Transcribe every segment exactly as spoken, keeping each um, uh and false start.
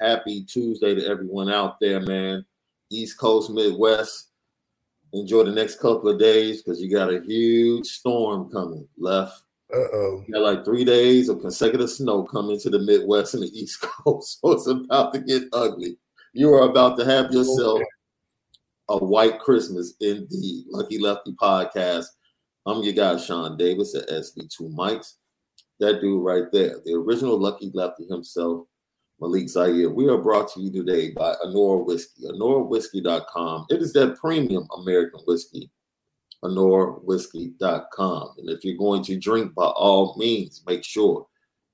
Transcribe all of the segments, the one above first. Happy Tuesday to everyone out there, man. East Coast, Midwest. Enjoy the next couple of days because you got a huge storm coming left. Uh-oh. You got like three days of consecutive snow coming to the Midwest and the East Coast, so it's about to get ugly. You are about to have yourself a white Christmas indeed. Lucky Lefty Podcast. I'm your guy, Sean Davis at S B two Mics. That dude right there, the original Lucky Lefty himself, Malik Zaire. We are brought to you today by Anora Whiskey, anora whiskey dot com. It is that premium American whiskey, anora whiskey dot com. And if you're going to drink, by all means, make sure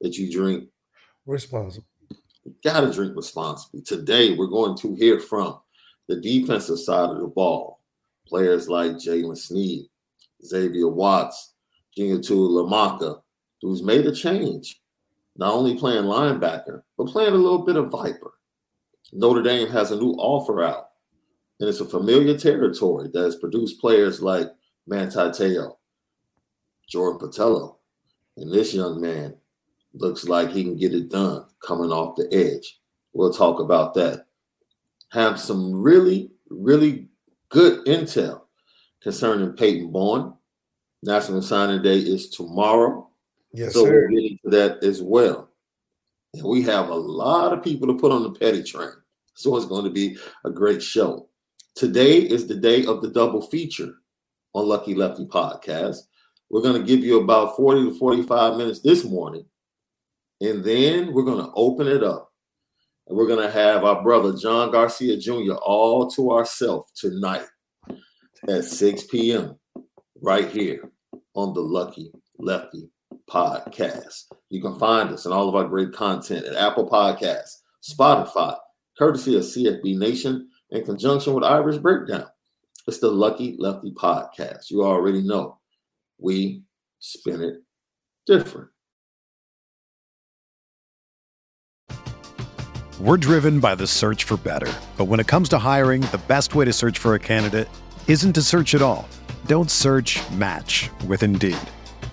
that you drink responsibly. You got to drink responsibly. Today, we're going to hear from the defensive side of the ball. Players like Jaylen Sneed, Xavier Watts, Junior Tuihalamaka, who's made a change, not only playing linebacker, but playing a little bit of Viper. Notre Dame has a new offer out, and it's a familiar territory that has produced players like Manti Te'o, Jordan Patello, and this young man looks like he can get it done coming off the edge. We'll talk about that. Have some really, really good intel concerning Peyton Bourne. National Signing Day is tomorrow. Yes, so sir. We're getting to that as well. And we have a lot of people to put on the petty train. So it's going to be a great show. Today is the day of the double feature on Lucky Lefty Podcast. We're going to give you about forty to forty-five minutes this morning. And then we're going to open it up. And we're going to have our brother John Garcia Junior all to ourselves tonight at six p.m. right here on the Lucky Lefty Podcast. You can find us and all of our great content at Apple Podcasts, Spotify, courtesy of C F B Nation, in conjunction with Irish Breakdown. It's the Lucky Lefty Podcast. You already know we spin it different. We're driven by the search for better, but when it comes to hiring, the best way to search for a candidate isn't to search at all. Don't search, match with Indeed.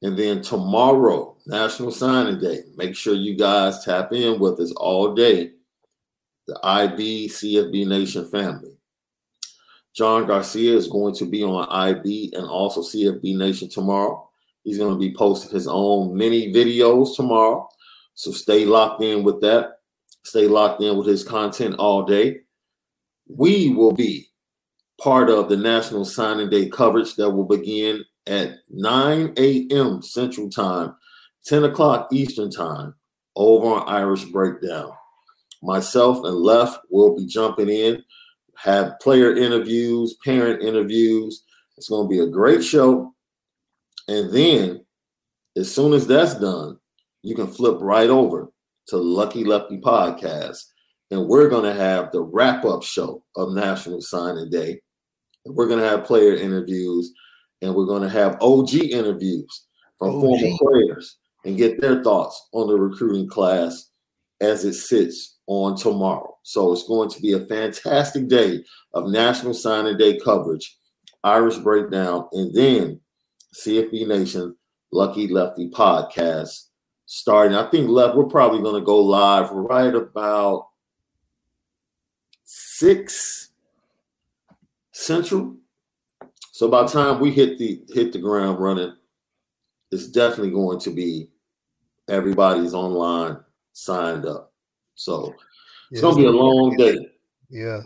and then tomorrow, National Signing Day. Make sure you guys tap in with us all day, the I B C F B Nation family. John Garcia is going to be on I B and also C F B Nation tomorrow. He's going to be posting his own mini videos tomorrow, so stay locked in with that. Stay locked in with his content all day. We will be part of the National Signing Day coverage that will begin at nine a.m. Central Time, ten o'clock Eastern Time, over on Irish Breakdown. Myself and Left will be jumping in, have player interviews, parent interviews. It's going to be a great show. And then, as soon as that's done, you can flip right over to Lucky Lefty Podcast, and we're going to have the wrap-up show of National Signing Day. We're going to have player interviews, and we're going to have O G interviews from former players and get their thoughts on the recruiting class as it sits on tomorrow. So it's going to be a fantastic day of National Signing Day coverage, Irish Breakdown, and then C F B Nation Lucky Lefty Podcast starting. I think Left, we're probably going to go live right about six Central. So by the time we hit the hit the ground running, it's definitely going to be everybody's online signed up. So it's yeah, going to be a long day. Yeah.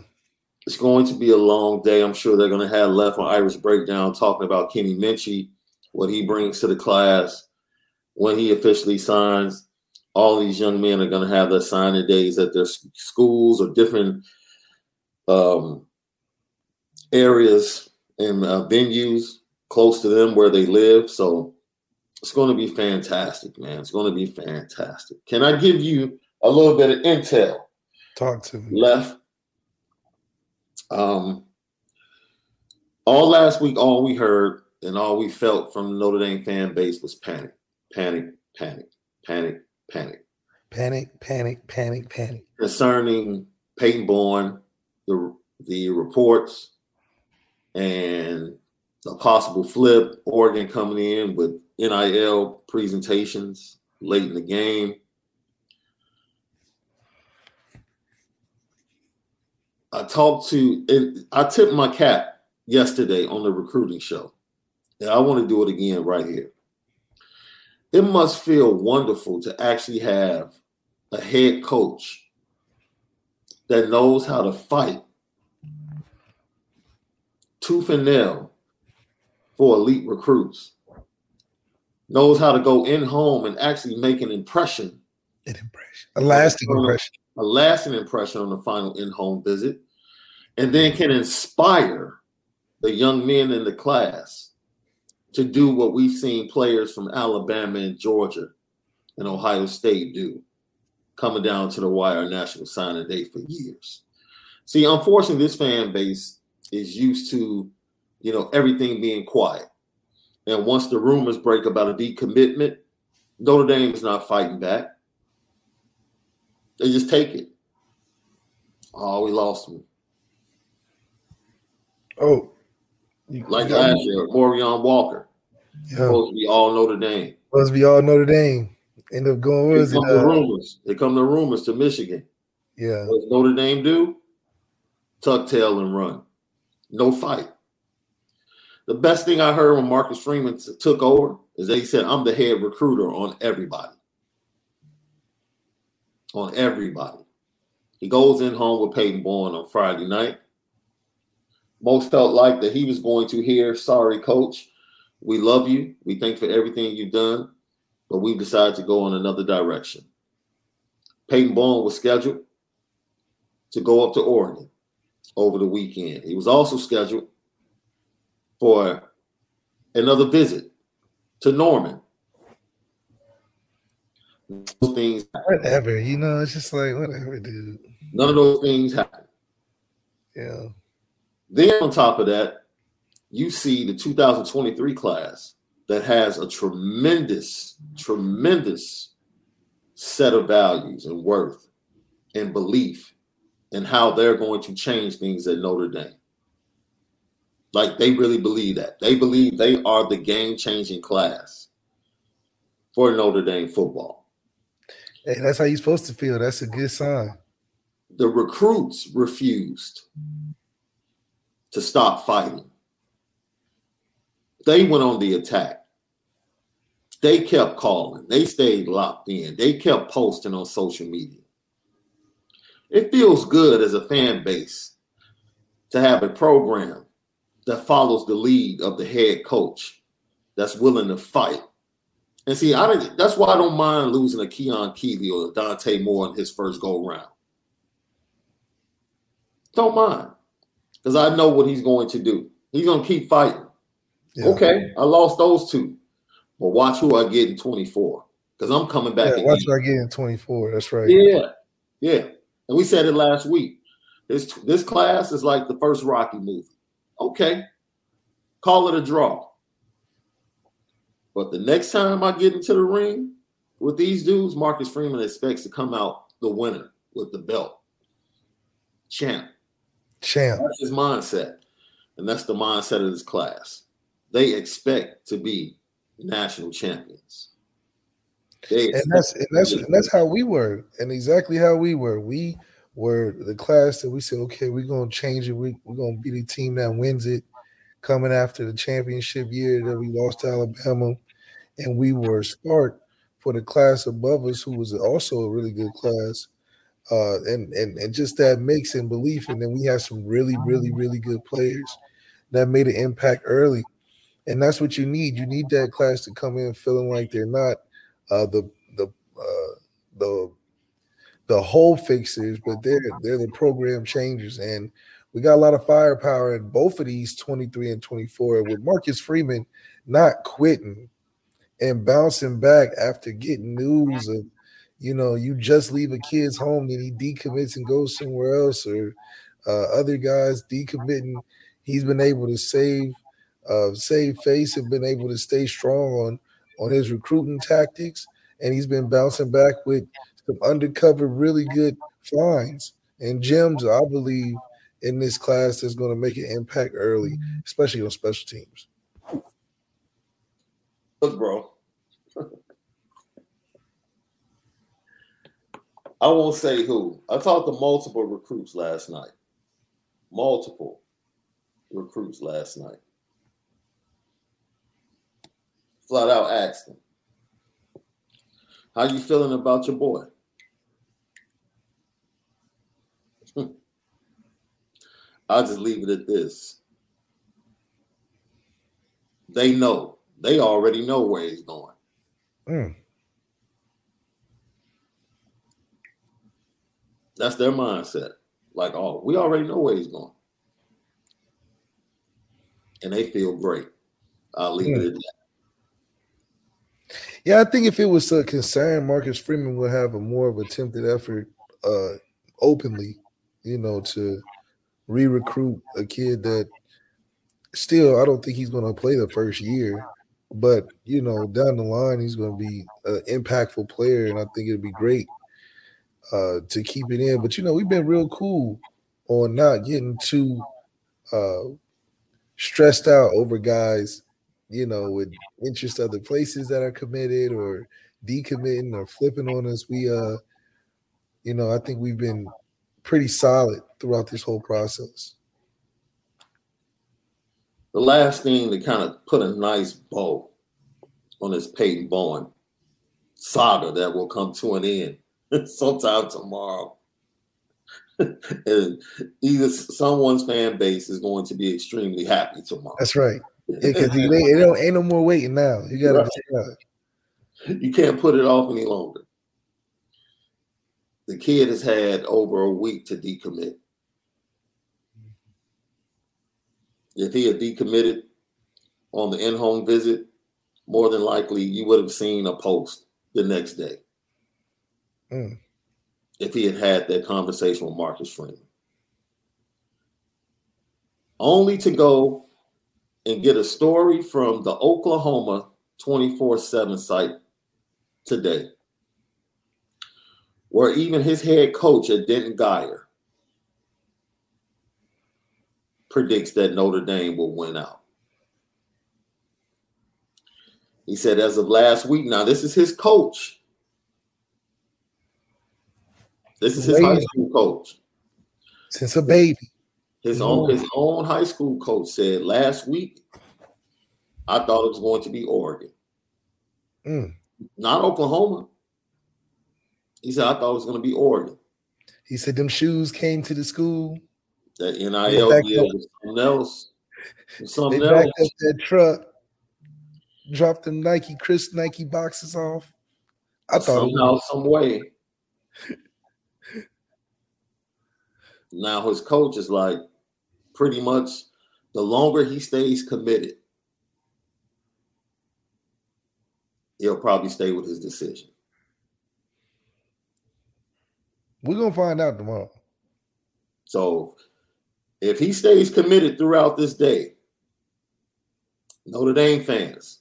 It's going to be a long day. I'm sure they're going to have Left on Irish Breakdown talking about Kenny Minchie, what he brings to the class, when he officially signs. All these young men are going to have their signing days at their schools or different um, areas and uh, venues close to them where they live. So it's going to be fantastic, man. It's going to be fantastic. Can I give you a little bit of intel? Talk to me. Left. Um, all last week, all we heard and all we felt from the Notre Dame fan base was panic, panic, panic, panic, panic. Panic, panic, panic, panic. Concerning Peyton Bourne, the the reports and a possible flip, Oregon coming in with N I L presentations late in the game. I talked to, and I tipped my cap yesterday on the recruiting show, and I want to do it again right here. It must feel wonderful to actually have a head coach that knows how to fight tooth and nail for elite recruits, knows how to go in home and actually make an impression, an impression, a lasting on, impression, a lasting impression on the final in-home visit, and then can inspire the young men in the class to do what we've seen players from Alabama and Georgia and Ohio State do, coming down to the wire National Signing Day for years. See, unfortunately, this fan base is used to, you know, everything being quiet. And once the rumors break about a decommitment, Notre Dame is not fighting back. They just take it. Oh, we lost him. Oh. Like last year, Morion Walker. Yeah. Supposed to be all Notre Dame. Supposed to be all Notre Dame. End up going with it. Uh, rumors. They come the rumors to Michigan. Yeah. What does Notre Dame do? Tuck tail and run. No fight. The best thing I heard when Marcus Freeman took over is they said, I'm the head recruiter on everybody. On everybody. He goes in home with Peyton Bourne on Friday night. Most felt like that he was going to hear, sorry, coach, we love you. We thank you for everything you've done, but we've decided to go in another direction. Peyton Bourne was scheduled to go up to Oregon over the weekend. He was also scheduled for another visit to Norman. Those things happen. Whatever, you know, it's just like, whatever, dude. None of those things happen. Yeah. Then on top of that, you see the two thousand twenty-three class that has a tremendous, tremendous set of values and worth and belief in how they're going to change things at Notre Dame. Like, they really believe that. They believe they are the game-changing class for Notre Dame football. Hey, that's how you're supposed to feel. That's a good sign. The recruits refused to stop fighting. They went on the attack. They kept calling. They stayed locked in. They kept posting on social media. It feels good as a fan base to have a program that follows the lead of the head coach that's willing to fight. And see, I didn't, that's why I don't mind losing a Keon Keeley or a Dante Moore in his first go-round. Don't mind, because I know what he's going to do. He's going to keep fighting. Yeah. Okay, I lost those two. But watch who I get in twenty-four, because I'm coming back. Yeah, watch who I get in twenty-four. That's right. Yeah, yeah. And we said it last week. This this class is like the first Rocky movie. Okay, call it a draw. But the next time I get into the ring with these dudes, Marcus Freeman expects to come out the winner with the belt. Champ. Champ. That's his mindset. And that's the mindset of this class. They expect to be national champions. And that's, and that's and that's how we were, and exactly how we were. We were the class that we said, okay, we're going to change it. We, we're going to be the team that wins it, coming after the championship year that we lost to Alabama. And we were a spark for the class above us, who was also a really good class. Uh, and, and, and just that mix and belief. And then we had some really, really, really good players that made an impact early. And that's what you need. You need that class to come in feeling like they're not Uh, the the uh, the the whole fixers, but they're they're the program changers, and we got a lot of firepower in both of these twenty-three and twenty-four. With Marcus Freeman not quitting and bouncing back after getting news of, you know, you just leave a kid's home, then he decommits and goes somewhere else, or uh, other guys decommitting. He's been able to save uh, save face and been able to stay strong on. on his recruiting tactics, and he's been bouncing back with some undercover really good finds and gems, I believe, in this class that's going to make an impact early, especially on special teams. Look, bro, I won't say who. I talked to multiple recruits last night. Multiple recruits last night. Flat out asked him, how you feeling about your boy? I'll just leave it at this. They know. They already know where he's going. Mm. That's their mindset. Like, oh, we already know where he's going. And they feel great. I'll leave mm. it at that. Yeah, I think if it was a concern, Marcus Freeman would have a more of an attempted effort uh, openly, you know, to re-recruit a kid that still I don't think he's going to play the first year. But, you know, down the line, he's going to be an impactful player, and I think it would be great uh, to keep it in. But, you know, we've been real cool on not getting too uh, stressed out over guys, you know, with interest other places that are committed or decommitting or flipping on us. We, uh, you know, I think we've been pretty solid throughout this whole process. the last thing that kind of put a nice bow on this Peyton Bourne saga that will come to an end sometime tomorrow. And either someone's fan base is going to be extremely happy tomorrow. That's right. Because yeah, it don't, ain't no more waiting now. You got to right. You can't put it off any longer. The kid has had over a week to decommit. If he had decommitted on the in-home visit, more than likely you would have seen a post the next day. Mm. If he had had that conversation with Marcus Freeman. Only to go and get a story from the Oklahoma twenty-four seven site today, where even his head coach at Denton Geyer predicts that Notre Dame will win out. He said, as of last week, now this is his coach. This is his high school coach. Since a baby. His own, his own high school coach said last week, I thought it was going to be Oregon. Mm. Not Oklahoma. He said, I thought it was going to be Oregon. He said them shoes came to the school. That N I L deal was something else. Was something they backed else. Up that truck. Dropped them Nike, crisp Nike boxes off. I thought somehow, some way. Now his coach is like, pretty much, the longer he stays committed, he'll probably stay with his decision. We're gonna find out tomorrow. So, if he stays committed throughout this day, Notre Dame fans,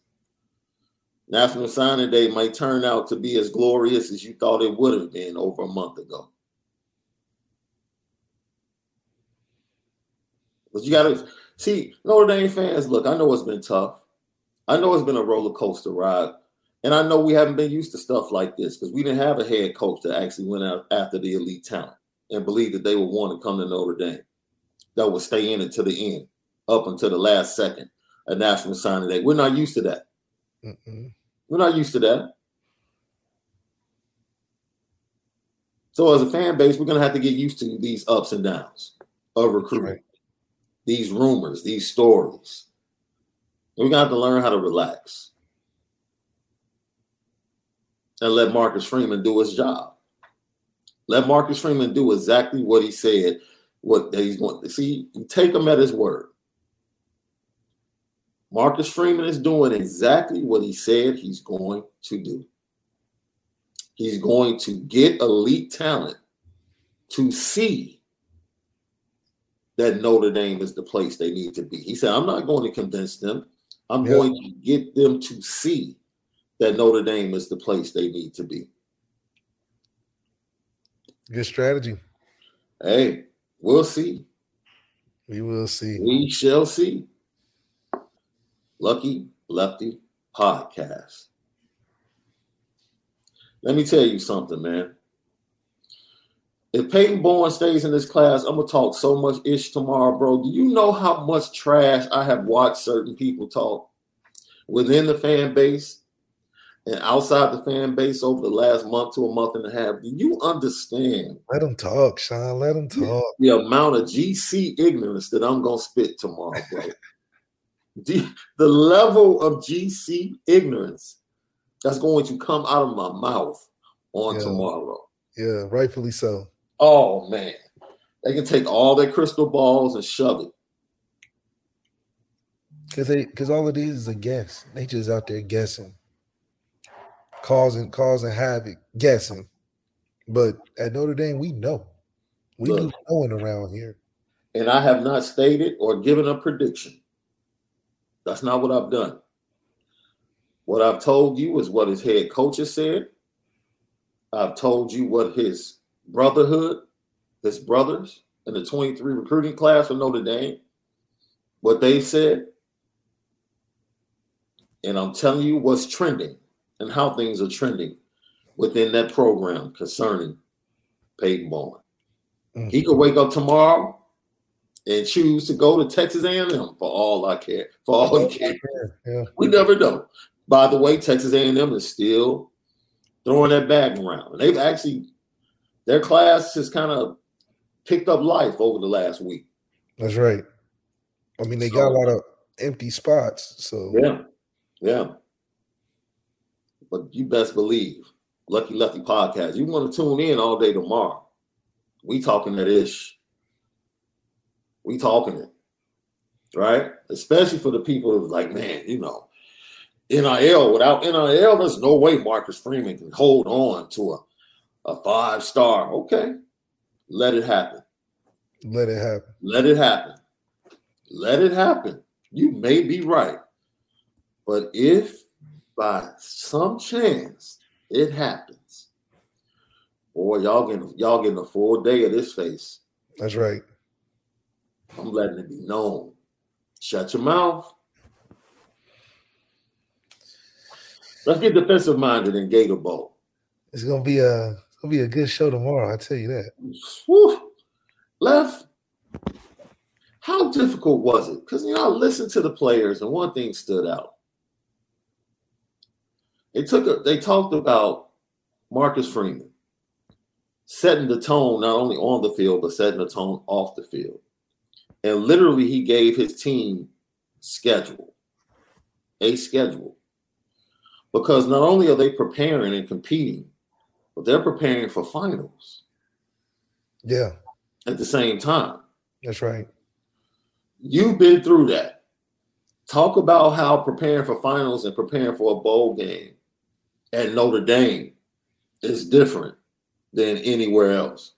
National Signing Day might turn out to be as glorious as you thought it would have been over a month ago. But you got to see, Notre Dame fans, look, I know it's been tough. I know it's been a roller coaster ride. And I know we haven't been used to stuff like this because we didn't have a head coach that actually went out after the elite talent and believed that they would want to come to Notre Dame, that would stay in it to the end, up until the last second, a National Signing Day. We're not used to that. Mm-mm. We're not used to that. So as a fan base, we're going to have to get used to these ups and downs of recruiting, right. These rumors, these stories. We're going to have to learn how to relax and let Marcus Freeman do his job. Let Marcus Freeman do exactly what he said, what he's going to see. You take him at his word. Marcus Freeman is doing exactly what he said he's going to do. He's going to get elite talent to see that Notre Dame is the place they need to be. He said, I'm not going to convince them. I'm yeah. going to get them to see that Notre Dame is the place they need to be. Good strategy. Hey, we'll see. We will see. We shall see. Lucky Lefty Podcast. Let me tell you something, man. If Peyton Bourne stays in this class, I'm going to talk so much ish tomorrow, bro. Do you know how much trash I have watched certain people talk within the fan base and outside the fan base over the last month to a month and a half? Do you understand? Let them talk, Sean. Let them talk. The amount of G C ignorance that I'm going to spit tomorrow, bro. The, the level of G C ignorance that's going to come out of my mouth on yeah. tomorrow. Yeah, rightfully so. Oh, man. They can take all their crystal balls and shove it. Because they, because all it is is a guess. They just out there guessing, causing, causing havoc, guessing. But at Notre Dame, we know. We Look, do knowing around here. And I have not stated or given a prediction. That's not what I've done. What I've told you is what his head coach has said. I've told you what his brotherhood, his brothers, and the twenty-three recruiting class for Notre Dame, what they've said. And I'm telling you what's trending and how things are trending within that program concerning Peyton Bourne. Mm-hmm. He could wake up tomorrow and choose to go to Texas A and M for all I care. For all we care. Yeah. We never know. By the way, Texas A and M is still throwing that bag around. And they've actually, their class has kind of picked up life over the last week. That's right. I mean, they so, got a lot of empty spots. So yeah, yeah. But you best believe, Lucky Lefty Podcast, you want to tune in all day tomorrow. We talking that ish. We talking it, right? Especially for the people who's like, man, you know, N I L, without N I L, there's no way Marcus Freeman can hold on to a, a five-star. Okay, let it happen. Let it happen. Let it happen. Let it happen. You may be right. But if by some chance it happens, boy, y'all getting, y'all getting a full day of this face. That's right. I'm letting it be known. Shut your mouth. Let's get defensive minded in Gator Bowl. It's gonna be a it's gonna be a good show tomorrow. I tell you that. Whew. Left. How difficult was it? Because you know, I listened to the players, and one thing stood out. They took a, they talked about Marcus Freeman setting the tone not only on the field but setting the tone off the field, and literally he gave his team schedule, a schedule. Because not only are they preparing and competing, but they're preparing for finals. Yeah. At the same time. That's right. You've been through that. Talk about how preparing for finals and preparing for a bowl game at Notre Dame is different than anywhere else.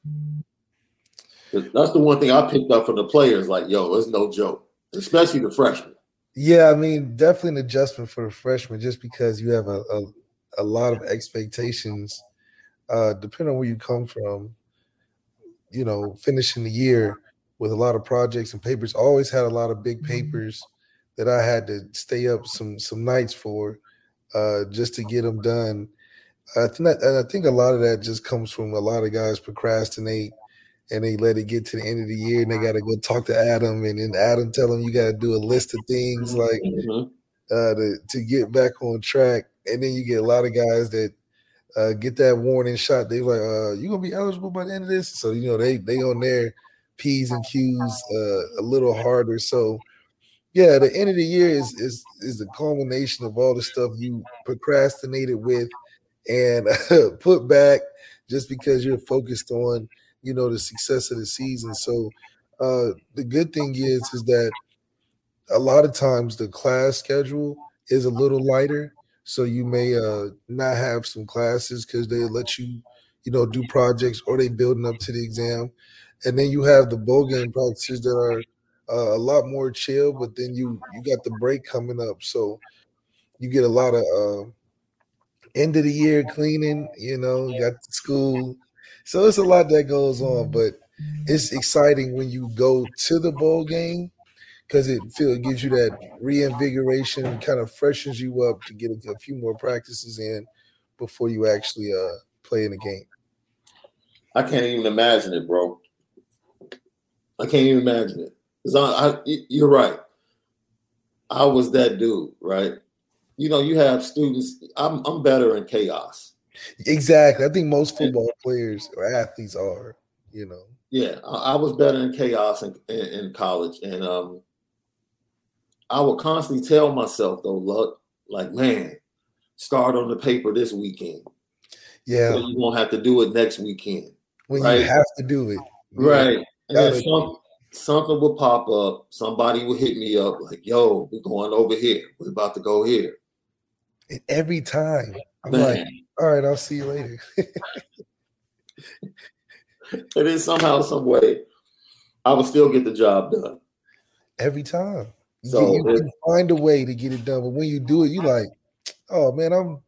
That's the one thing I picked up from the players. Like, yo, it's no joke, especially the freshmen. Yeah, I mean, definitely an adjustment for the freshmen just because you have a, a, a lot of expectations, uh, depending on where you come from, you know, finishing the year with a lot of projects and papers. I always had a lot of big papers that I had to stay up some some nights for uh, just to get them done. I think that, and I think a lot of that just comes from a lot of guys procrastinate and they let it get to the end of the year, and they got to go talk to Adam, and then Adam tell them you got to do a list of things like mm-hmm. uh, to, to get back on track. And then you get a lot of guys that uh, get that warning shot. They're like, uh, you going to be eligible by the end of this? So, you know, they they on their P's and Q's uh, a little harder. So, yeah, the end of the year is is is the culmination of all the stuff you procrastinated with and uh, put back just because you're focused on, you know, the success of the season. So uh, the good thing is, is that a lot of times the class schedule is a little lighter. So you may uh, not have some classes because they let you, you know, do projects or they building up to the exam. And then you have the bowl game practices that are uh, a lot more chill, but then you, you got the break coming up. So you get a lot of uh, end of the year cleaning, you know, you got the school. So it's a lot that goes on, but it's exciting when you go to the bowl game because it feel it gives you that reinvigoration, kind of freshens you up to get a, a few more practices in before you actually uh, play in the game. I can't even imagine it, bro. I can't even imagine it. Cause I, I, you're right. I was that dude, right? You know, you have students. I'm, I'm better in chaos. Exactly. I think most football players or athletes are, you know. Yeah, I, I was better in chaos in, in, in college. And um, I would constantly tell myself, though, look, like, man, start on the paper this weekend. Yeah. So you won't have to do it next weekend. When right? You have to do it. Right. And then some, something would pop up. Somebody would hit me up like, yo, we're going over here. We're about to go here. And every time, I'm man. like, all right, I'll see you later. And then somehow, some way, I would still get the job done. Every time. So you, you it, can find a way to get it done. But when you do it, you like, oh man, I'm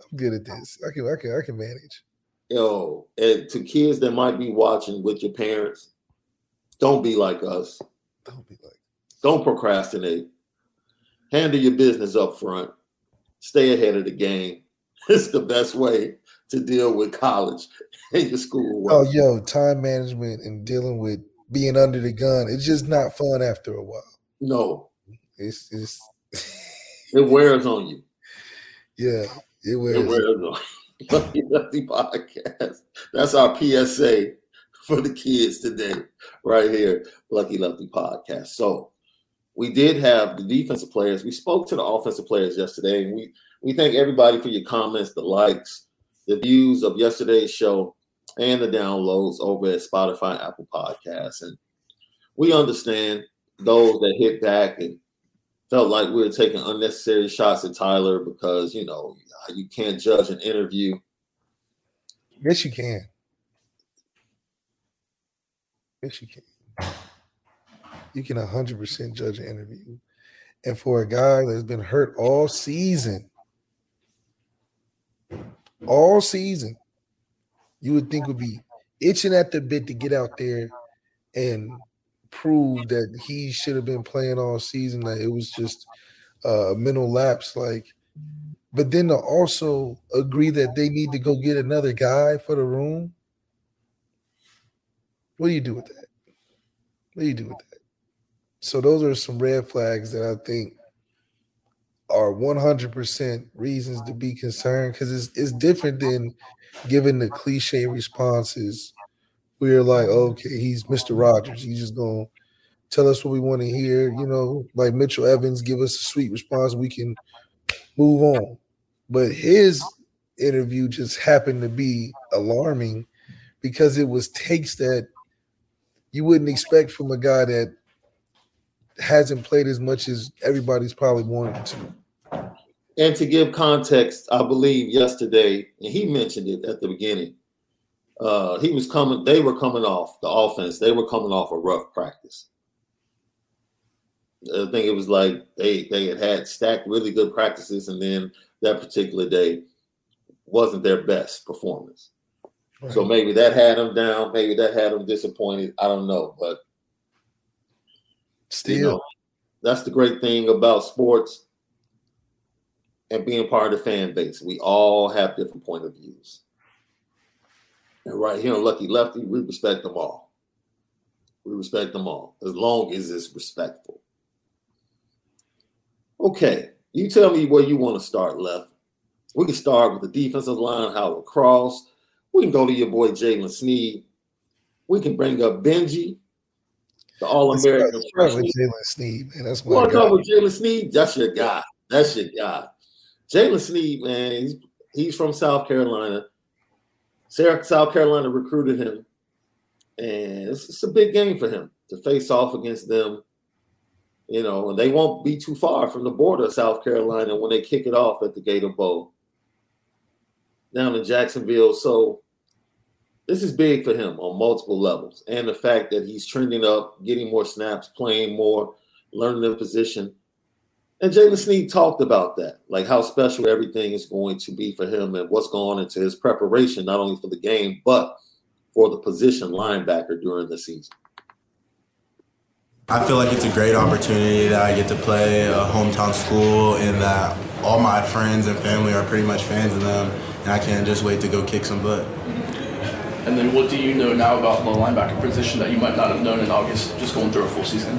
I'm good at this. I can I can I can manage. Yo, and to kids that might be watching with your parents, don't be like us. Don't be like don't procrastinate. Handle your business up front. Stay ahead of the game. It's the best way to deal with college and your school work. Oh, yo, time management and dealing with being under the gun. It's just not fun after a while. No. It's it's it wears on you. Yeah, it wears, it wears on you. Lucky Lefty Podcast. That's our P S A for the kids today, right here. Lucky Lefty Podcast. So we did have the defensive players. We spoke to the offensive players yesterday, and we, we thank everybody for your comments, the likes, the views of yesterday's show, and the downloads over at Spotify and Apple Podcasts. And we understand those that hit back and felt like we were taking unnecessary shots at Tyler because, you know, you can't judge an interview. Yes, you can. Yes, you can. You can one hundred percent judge an interview. And for a guy that's been hurt all season, all season, you would think would be itching at the bit to get out there and prove that he should have been playing all season, that it was just a uh, mental lapse. Like, but then to also agree that they need to go get another guy for the room, what do you do with that? What do you do with that? So those are some red flags that I think are one hundred percent reasons to be concerned, because it's, it's different than giving the cliche responses. We're like, okay, he's Mister Rogers. He's just going to tell us what we want to hear. You know, like Mitchell Evans, give us a sweet response. We can move on. But his interview just happened to be alarming because it was takes that you wouldn't expect from a guy that hasn't played as much as everybody's probably wanted to. And to give context, I believe yesterday, and he mentioned it at the beginning, uh, he was coming, they were coming off the offense, they were coming off a rough practice. I think it was like they, they had had stacked really good practices, and then that particular day wasn't their best performance. Right. So maybe that had them down, maybe that had them disappointed. I don't know, but still, you know, that's the great thing about sports and being part of the fan base. We all have different point of views. And right here on Lucky Lefty, we respect them all. We respect them all, as long as it's respectful. Okay, you tell me where you want to start, Left. We can start with the defensive line, Howard Cross. We can go to your boy Jaylen Sneed. We can bring up Benji. The All-American. Jaylen Sneed, man. That's what I got. With Jaylen Sneed, that's your guy. That's your guy. Jaylen Sneed, man, he's, he's from South Carolina. Sarah, South Carolina recruited him, and it's, it's a big game for him to face off against them. You know, and they won't be too far from the border of South Carolina when they kick it off at the Gator Bowl down in Jacksonville. So this is big for him on multiple levels, and the fact that he's trending up, getting more snaps, playing more, learning the position. And Jaylen Sneed talked about that, like how special everything is going to be for him and what's going into his preparation, not only for the game, but for the position linebacker during the season. I feel like it's a great opportunity that I get to play a hometown school and that all my friends and family are pretty much fans of them, and I can't just wait to go kick some butt. And then what do you know now about the linebacker position that you might not have known in August, just going through a full season?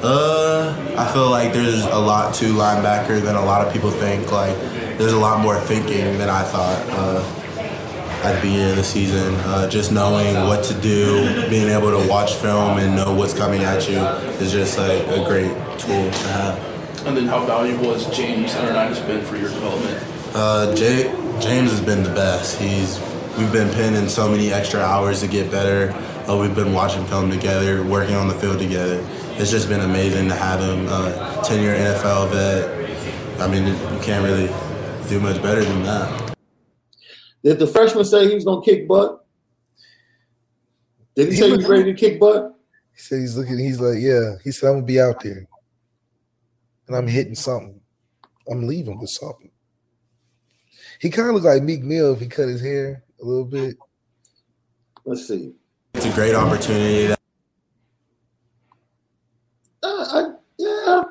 Uh, I feel like there's a lot to linebacker than a lot of people think. Like, there's a lot more thinking than I thought uh, at the beginning of the season. Uh, just knowing what to do, being able to watch film and know what's coming at you is just like a great tool to have. And then how valuable has James Enternight has been for your development? Uh, Jay, James has been the best. He's We've been pinning so many extra hours to get better. Uh, we've been watching film together, working on the field together. It's just been amazing to have him, uh, ten-year N F L vet. I mean, you can't really do much better than that. Did the freshman say he was going to kick butt? Did he, he say he was ready to kick butt? He said he's looking, he's like, yeah. He said, I'm going to be out there, and I'm hitting something. I'm leaving with something. He kind of looked like Meek Mill if he cut his hair a little bit. Let's see. It's a great opportunity. That- uh, I, yeah.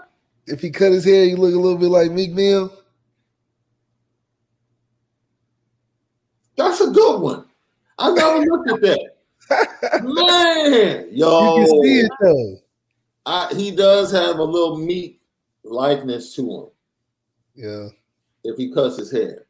If he cut his hair, you look a little bit like Meek Mill. That's a good one. I never looked at that. Man, yo, you can see it though. I, he does have a little meat likeness to him. Yeah, if he cuts his hair.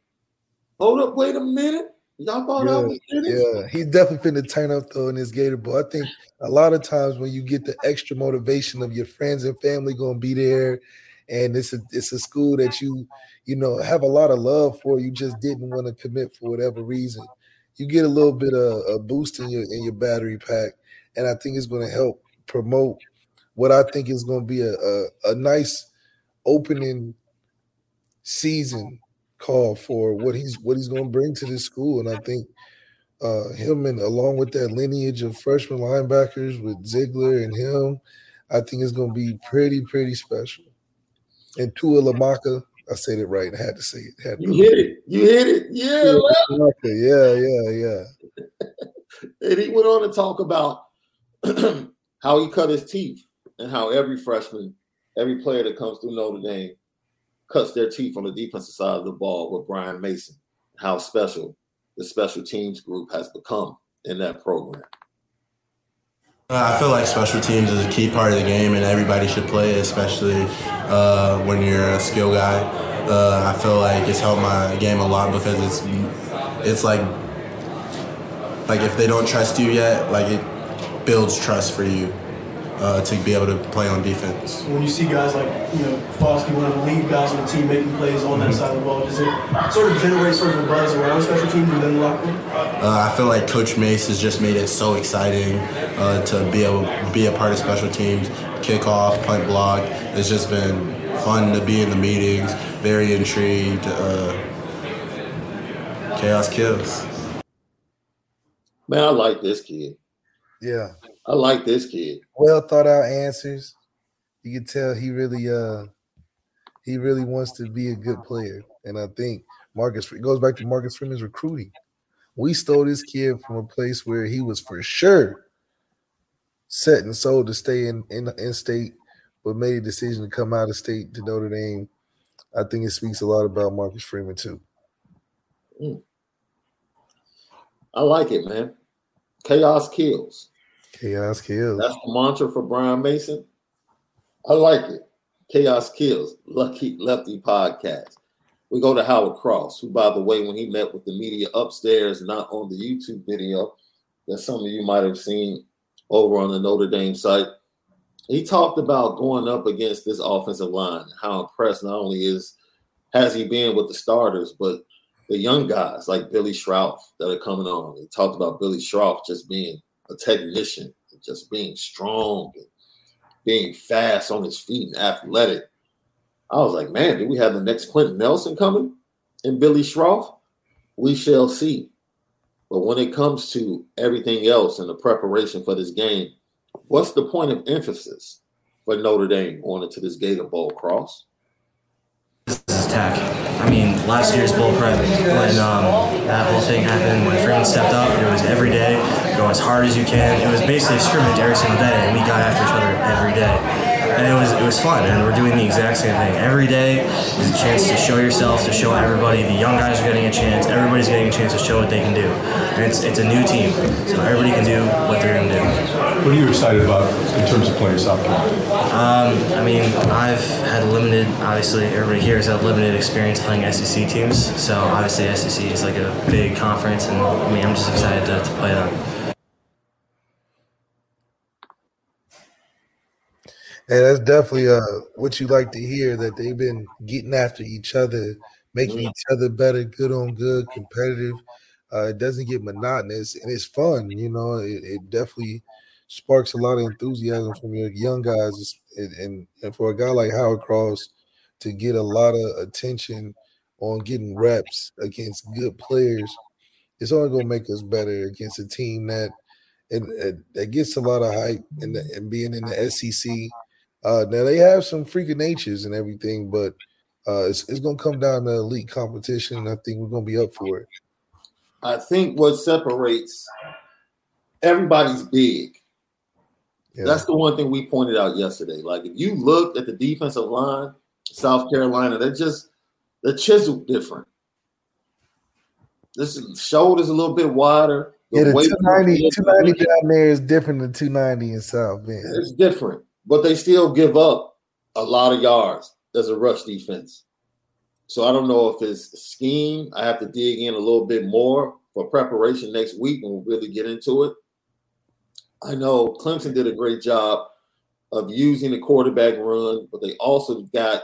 Hold up, wait a minute. Y'all thought yeah, I was finished? Yeah, he's definitely finna turn up though in his Gator Bowl. I think a lot of times when you get the extra motivation of your friends and family gonna be there, and it's a it's a school that you you know have a lot of love for, you just didn't want to commit for whatever reason. You get a little bit of a boost in your in your battery pack, and I think it's gonna help promote what I think is gonna be a a, a nice opening season call for what he's what he's going to bring to this school. And I think uh, him and along with that lineage of freshman linebackers with Ziegler and him, I think it's going to be pretty, pretty special. And Tuihalamaka, I said it right. I had to say it. Had to you hit it. it. You hit it. Yeah. Yeah, yeah, yeah. And he went on to talk about how he cut his teeth and how every freshman, every player that comes through Notre Dame cuts their teeth on the defensive side of the ball with Brian Mason, how special the special teams group has become in that program. I feel like special teams is a key part of the game and everybody should play it, especially uh, when you're a skill guy. Uh, I feel like it's helped my game a lot because it's it's like, like if they don't trust you yet, like it builds trust for you. Uh, to be able to play on defense. When you see guys like, you know, Foskey, one of the lead guys on the team making plays on that mm-hmm. side of the ball, does it sort of generate sort of a buzz around special teams within the locker room? Uh, I feel like Coach Mace has just made it so exciting uh, to be able be a part of special teams, kickoff, punt block. It's just been fun to be in the meetings, very intrigued. Uh, chaos kills. Man, I like this kid. Yeah. I like this kid. Well thought out answers. You can tell he really uh he really wants to be a good player. And I think Marcus it goes back to Marcus Freeman's recruiting. We stole this kid from a place where he was for sure set and sold to stay in, in, in state, but made a decision to come out of state to Notre Dame. I think it speaks a lot about Marcus Freeman too. Mm. I like it, man. Chaos kills. Chaos kills. That's the mantra for Brian Mason. I like it. Chaos kills. Lucky Lefty podcast. We go to Howard Cross, who, by the way, when he met with the media upstairs, not on the YouTube video that some of you might have seen over on the Notre Dame site, he talked about going up against this offensive line, how impressed not only is has he been with the starters, but the young guys like Billy Shroff that are coming on. He talked about Billy Shroff just being a technician, just being strong, and being fast on his feet and athletic. I was like, man, do we have the next Quentin Nelson coming and Billy Shroff? We shall see. But when it comes to everything else and the preparation for this game, what's the point of emphasis for Notre Dame going into this Gator Bowl, Cross? This is tack. I mean, last year's bowl prep, when um, that whole thing happened, when Freeman stepped up, it was every day, go as hard as you can. It was basically a scrimmage every single day, and we got after each other every day. And it was it was fun, and we're doing the exact same thing. Every day is a chance to show yourself, to show everybody. The young guys are getting a chance. Everybody's getting a chance to show what they can do. And it's, it's a new team, so everybody can do what they're going to do. What are you excited about in terms of playing South Carolina? Um, I mean, I've had limited, obviously, everybody here has had limited experience playing S E C teams. So, obviously, S E C is like a big conference, and I mean, I'm just excited to, to play them. And that's definitely uh, what you like to hear, that they've been getting after each other, making each other better, good on good, competitive. Uh, it doesn't get monotonous, and it's fun, you know, it, it definitely sparks a lot of enthusiasm from your young guys, and, and, and for a guy like Howard Cross to get a lot of attention on getting reps against good players, it's only going to make us better against a team that and that gets a lot of hype and, and being in the S E C. Uh, now they have some freaking natures and everything, but uh, it's, it's going to come down to elite competition, and I think we're going to be up for it. I think what separates everybody's big. Yeah. That's the one thing we pointed out yesterday. Like, if you look at the defensive line, South Carolina, they're just they're chiseled different. This shoulders a little bit wider, The yeah, the two ninety, two ninety down there is different than two ninety in South Bend. It's different, but they still give up a lot of yards as a rush defense. So I don't know if it's scheme. I have to dig in a little bit more for preparation next week when we really get into it. I know Clemson did a great job of using the quarterback run, but they also got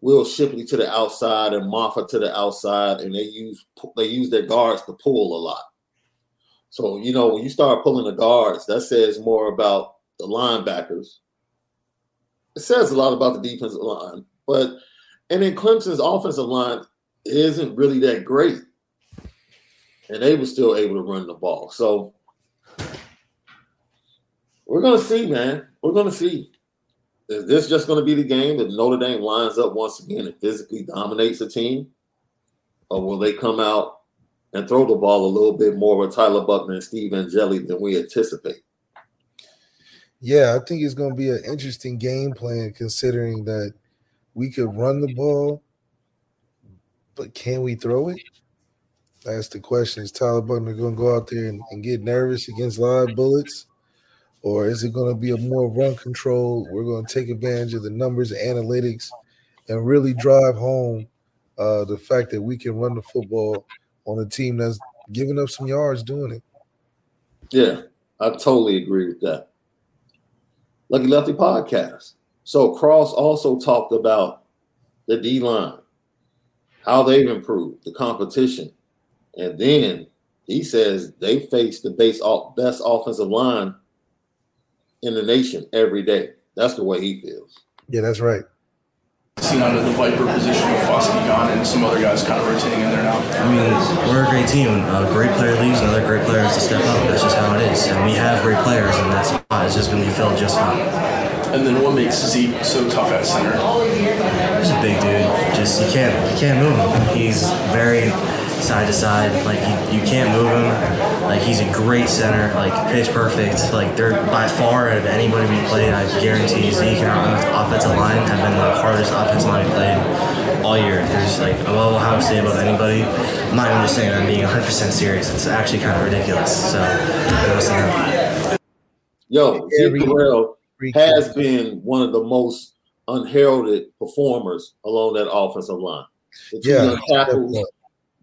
Will Shipley to the outside and Moffa to the outside, and they use they use their guards to pull a lot. So, you know, when you start pulling the guards, that says more about the linebackers. It says a lot about the defensive line. But and then Clemson's offensive line isn't really that great, and they were still able to run the ball. So we're going to see, man. We're going to see. Is this just going to be the game that Notre Dame lines up once again and physically dominates a team? Or will they come out and throw the ball a little bit more with Tyler Buckner and Steve Angeli than we anticipate? Yeah, I think it's going to be an interesting game plan considering that we could run the ball, but can we throw it? That's the question. Is Tyler Buckner going to go out there and, and get nervous against live bullets? Or is it going to be a more run control? We're going to take advantage of the numbers and analytics and really drive home uh, the fact that we can run the football on a team that's giving up some yards doing it. Yeah, I totally agree with that. Lucky Lefty podcast. So Cross also talked about the D-line, how they've improved, the competition. And then he says they face the base, best offensive line in the nation every day. That's the way he feels. Yeah, that's right. Seen under the Viper position with Foskey gone and some other guys kind of rotating in there now. I mean, we're a great team. A great player leaves, another great player has to step up. That's just how it is. And we have great players, and that's why it's just going to be filled just fine. And then what makes Zeke so tough at center? He's a big dude. Just you can't you can't move him. He's very side to side, like you, you can't move him. Like he's a great center, like pitch perfect. Like they're by far out of anybody we played. I guarantee Zeke and our offensive line have been the hardest offensive line we played all year. There's like above Ohio State, above anybody. I'm not even just saying I'm being one hundred percent serious. It's actually kind of ridiculous. So, yo, Zeke Correll has been one of the most unheralded performers along that offensive line. It's yeah. Tackles,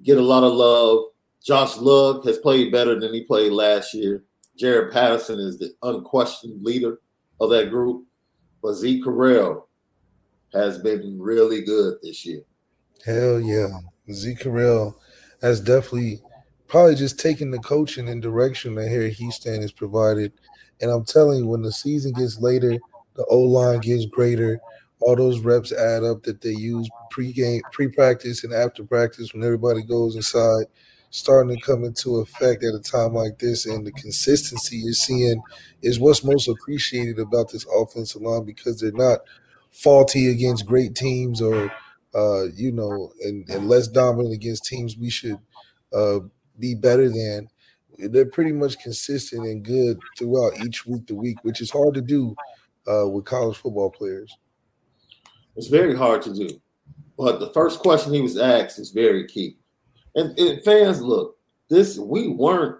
get a lot of love. Josh Love has played better than he played last year. Jared Patterson is the unquestioned leader of that group. But Zeke Correll has been really good this year. Hell yeah. Zeke Correll has definitely probably just taken the coaching and direction that Harry Heastand has provided. And I'm telling you, when the season gets later, the O-line gets greater. All those reps add up that they use pre-game, pre-practice and after practice when everybody goes inside. Starting to come into effect at a time like this, and the consistency you're seeing is what's most appreciated about this offensive line because they're not faulty against great teams or, uh, you know, and, and less dominant against teams we should uh, be better than. They're pretty much consistent and good throughout each week to week, which is hard to do uh, with college football players. It's very hard to do. But the first question he was asked is very key. And, and fans, look, this we weren't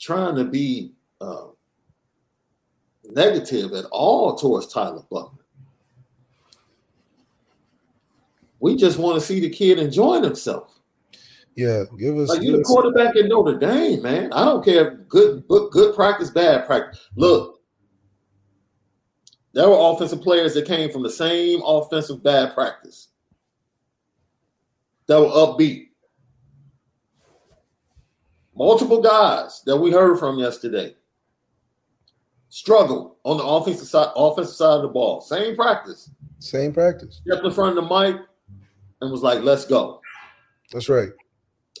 trying to be uh, negative at all towards Tyler Buckner. We just want to see the kid enjoying himself. Yeah, give us. Like you're the quarterback at Notre Dame, man. I don't care if good, good practice, bad practice. Look, there were offensive players that came from the same offensive bad practice. That were upbeat. Multiple guys that we heard from yesterday struggled on the offensive side, offensive side of the ball. Same practice. Same practice. Stepped in front of the mic and was like, let's go. That's right.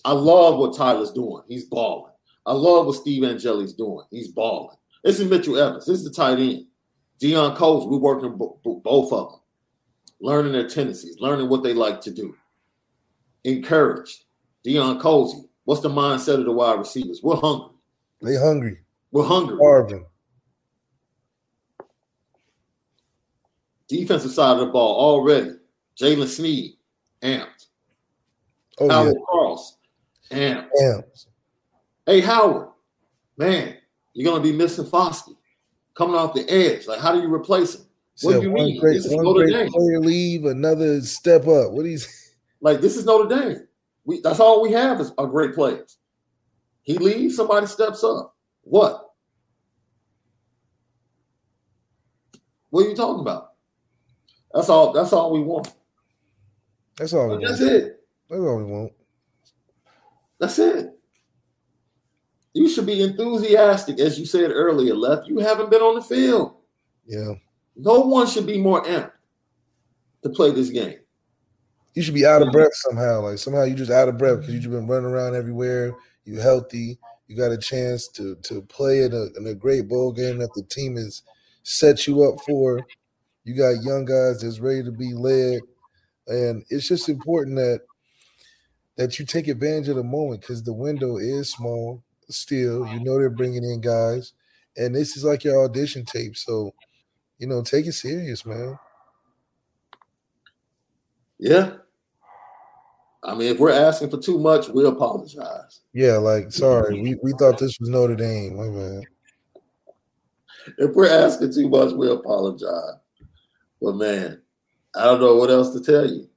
I love what Tyler's doing. He's balling. I love what Steve Angeli's doing. He's balling. This is Mitchell Evans. This is the tight end. Deion Coles, we're working both of them. Learning their tendencies, learning what they like to do. Encouraged. Deion Cozy. What's the mindset of the wide receivers? We're hungry. They hungry. We're hungry. Marvin. Defensive side of the ball already. Jaylen Sneed, amped. Oh, Howard yeah. Cross, amped. amped. hey, Howard, man, you're going to be missing Foskey coming off the edge. Like, how do you replace him? What so do you one mean? Great, this is one Notre Dame. Player leave, another step up. What he's like, this is Notre Dame. We that's all we have is our great players. He leaves, somebody steps up. What? What are you talking about? That's all. That's all we want. That's all. We that's want. it. That's all we want. That's it. You should be enthusiastic, as you said earlier, Left. You haven't been on the field. Yeah. No one should be more amped to play this game. You should be out of breath somehow. Like somehow you're just out of breath because you've been running around everywhere. You're healthy. You got a chance to to play in a, in a great bowl game that the team has set you up for. You got young guys that's ready to be led. And it's just important that that you take advantage of the moment because the window is small still. You know they're bringing in guys. And this is like your audition tape. So, you know, take it serious, man. Yeah. I mean, if we're asking for too much, we apologize. Yeah, like, sorry. We, we thought this was Notre Dame. My bad. If we're asking too much, we apologize. But, man, I don't know what else to tell you.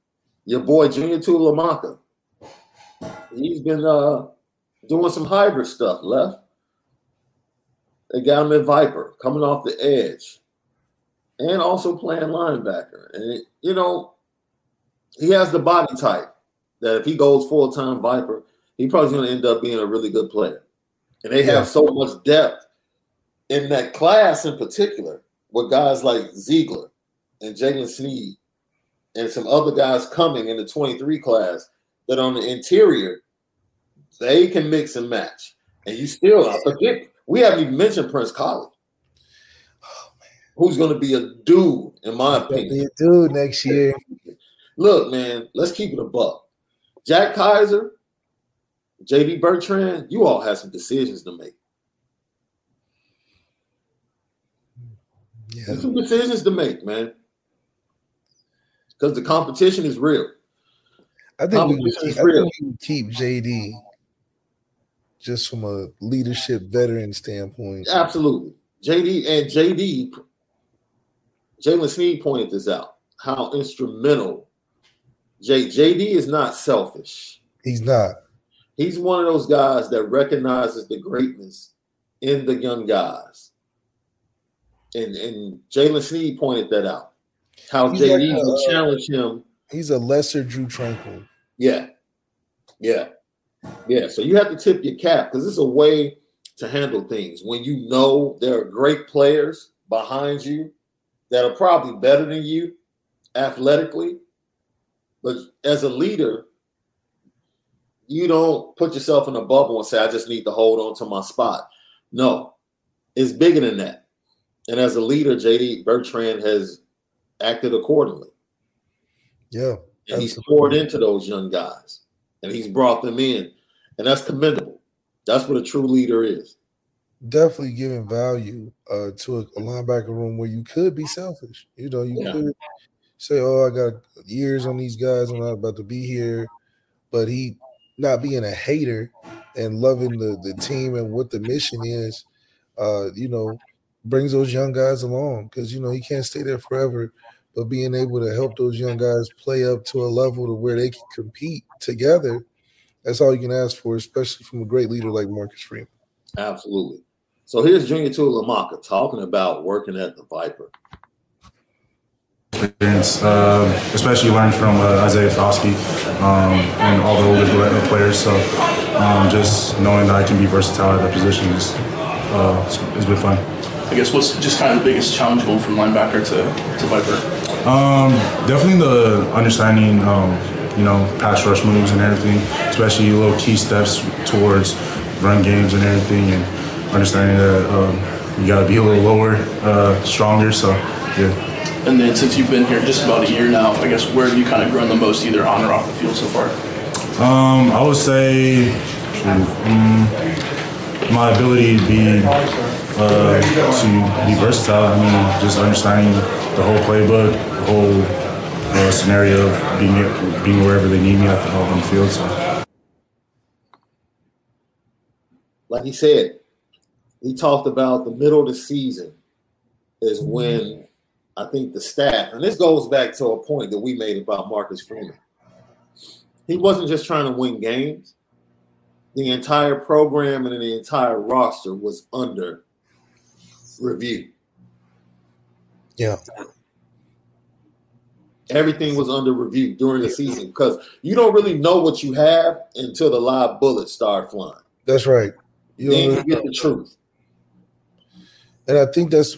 Your boy, Junior Tuihalamaka, he's been uh, doing some hybrid stuff, Left. They got him at Viper, coming off the edge, and also playing linebacker. And, it, you know, he has the body type that if he goes full-time Viper, he probably going to end up being a really good player. And they yeah. have so much depth in that class in particular with guys like Ziegler and Jaylen Sneed and some other guys coming in the twenty-three class that on the interior, they can mix and match. And you still, I forget, we haven't even mentioned Prince Kollie, oh, who's going to be a dude, in my opinion. Be a dude next year. Look, man, let's keep it a buck. Jack Kaiser, J D. Bertrand, you all have some decisions to make. Yeah. There's some decisions to make, man. Because the competition is real. I think we would keep, real. I think we would keep J D just from a leadership veteran standpoint. Absolutely. J D and J D, Jaylen Sneed pointed this out, how instrumental. J, JD is not selfish. He's not. He's one of those guys that recognizes the greatness in the young guys. And, and Jaylen Sneed pointed that out. How he's J D like, will uh, challenge him. He's a lesser Drew Tranquil. Yeah. Yeah. Yeah. So you have to tip your cap because it's a way to handle things. When you know there are great players behind you that are probably better than you athletically, but as a leader, you don't put yourself in a bubble and say, I just need to hold on to my spot. No, it's bigger than that. And as a leader, J D. Bertrand has acted accordingly. Yeah. And he's poured into those young guys. And he's brought them in. And that's commendable. That's what a true leader is. Definitely giving value uh, to a, a linebacker room where you could be selfish. You know, you yeah. could say, oh, I got years on these guys. I'm not about to be here. But he not being a hater and loving the, the team and what the mission is, uh, you know, brings those young guys along because, you know, he can't stay there forever, but being able to help those young guys play up to a level to where they can compete together, that's all you can ask for, especially from a great leader like Marcus Freeman. Absolutely. So here's Junior Tuihalamaka talking about working at the Viper. Uh, especially learned from uh, Isaiah Foskey um, and all the older players. So um, just knowing that I can be versatile at that position is uh, it's, it's been fun. I guess what's just kind of the biggest challenge going from linebacker to, to Viper? Um, definitely the understanding, um, you know, pass rush moves and everything, especially little key steps towards run games and everything, and understanding that um, you got to be a little lower, uh, stronger. So, yeah. And then since you've been here just about a year now, I guess where have you kind of grown the most, either on or off the field so far? Um, I would say um, my ability to be. Uh, to be versatile. I mean, just understanding the whole playbook, the whole uh, scenario of being, being wherever they need me at the, on the field. So. like he said, he talked about the middle of the season is when I think the staff, and this goes back to a point that we made about Marcus Freeman. He wasn't just trying to win games. The entire program and the entire roster was under review. Yeah. Everything was under review during the season because you don't really know what you have until the live bullets start flying. That's right. You then you get the truth. And I think that's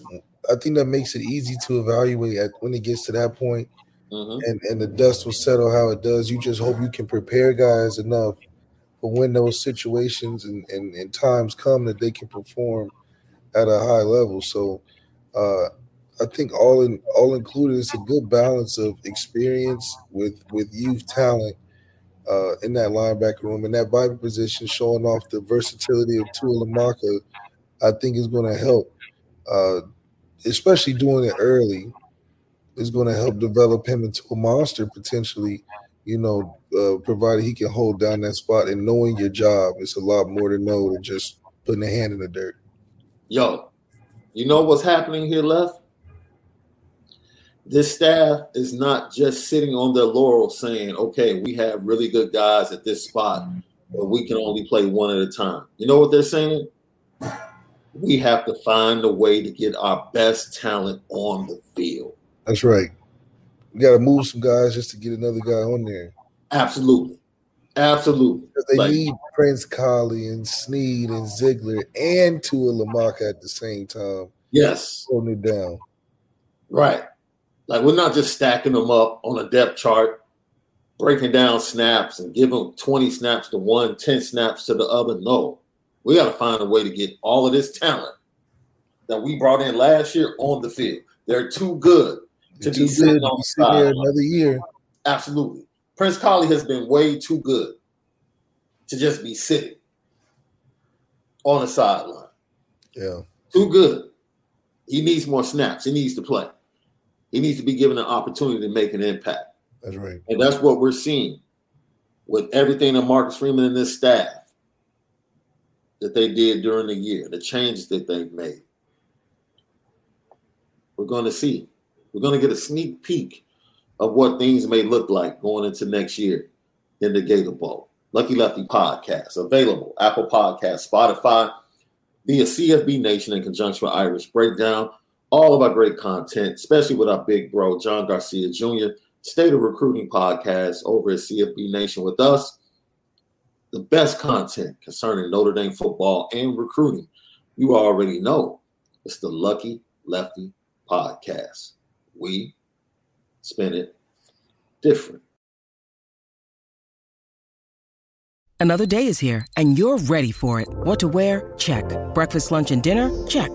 I think that makes it easy to evaluate at when it gets to that point, mm-hmm. and, and the dust will settle how it does. You just hope you can prepare guys enough for when those situations and, and, and times come that they can perform at a high level. So uh, I think all in all included, it's a good balance of experience with, with youth talent uh, in that linebacker room. And that Viper position, showing off the versatility of Tuihalamaka, I think is going to help. Uh, especially doing it early, is going to help develop him into a monster potentially, you know, uh, provided he can hold down that spot. And knowing your job, it's a lot more to know than just putting a hand in the dirt. Yo, you know what's happening here, Left? This staff is not just sitting on their laurels saying, okay, we have really good guys at this spot, but we can only play one at a time. You know what they're saying? We have to find a way to get our best talent on the field. That's right. We got to move some guys just to get another guy on there. Absolutely. Absolutely. They like, need Prince Kollie and Sneed and Ziegler and Tuihalamaka at the same time. Yes. Holding it down. Right. Like, we're not just stacking them up on a depth chart, breaking down snaps and giving twenty snaps to one, ten snaps to the other. No. We got to find a way to get all of this talent that we brought in last year on the field. They're too good to be sitting on the side another year. Absolutely. Prince Kollie has been way too good to just be sitting on the sideline. Yeah. Too good. He needs more snaps. He needs to play. He needs to be given an opportunity to make an impact. That's right. And that's what we're seeing with everything that Marcus Freeman and this staff that they did during the year, the changes that they've made. We're going to see. We're going to get a sneak peek of what things may look like going into next year in the Gator Bowl. Lucky Lefty Podcast, available Apple Podcasts, Spotify, via C F B Nation in conjunction with Irish Breakdown. All of our great content, especially with our big bro, John Garcia Junior, State of Recruiting Podcast over at C F B Nation with us. The best content concerning Notre Dame football and recruiting. You already know it's the Lucky Lefty Podcast. We spin it different. Another day is here, and you're ready for it. What to wear? Check. Breakfast, lunch, and dinner? Check.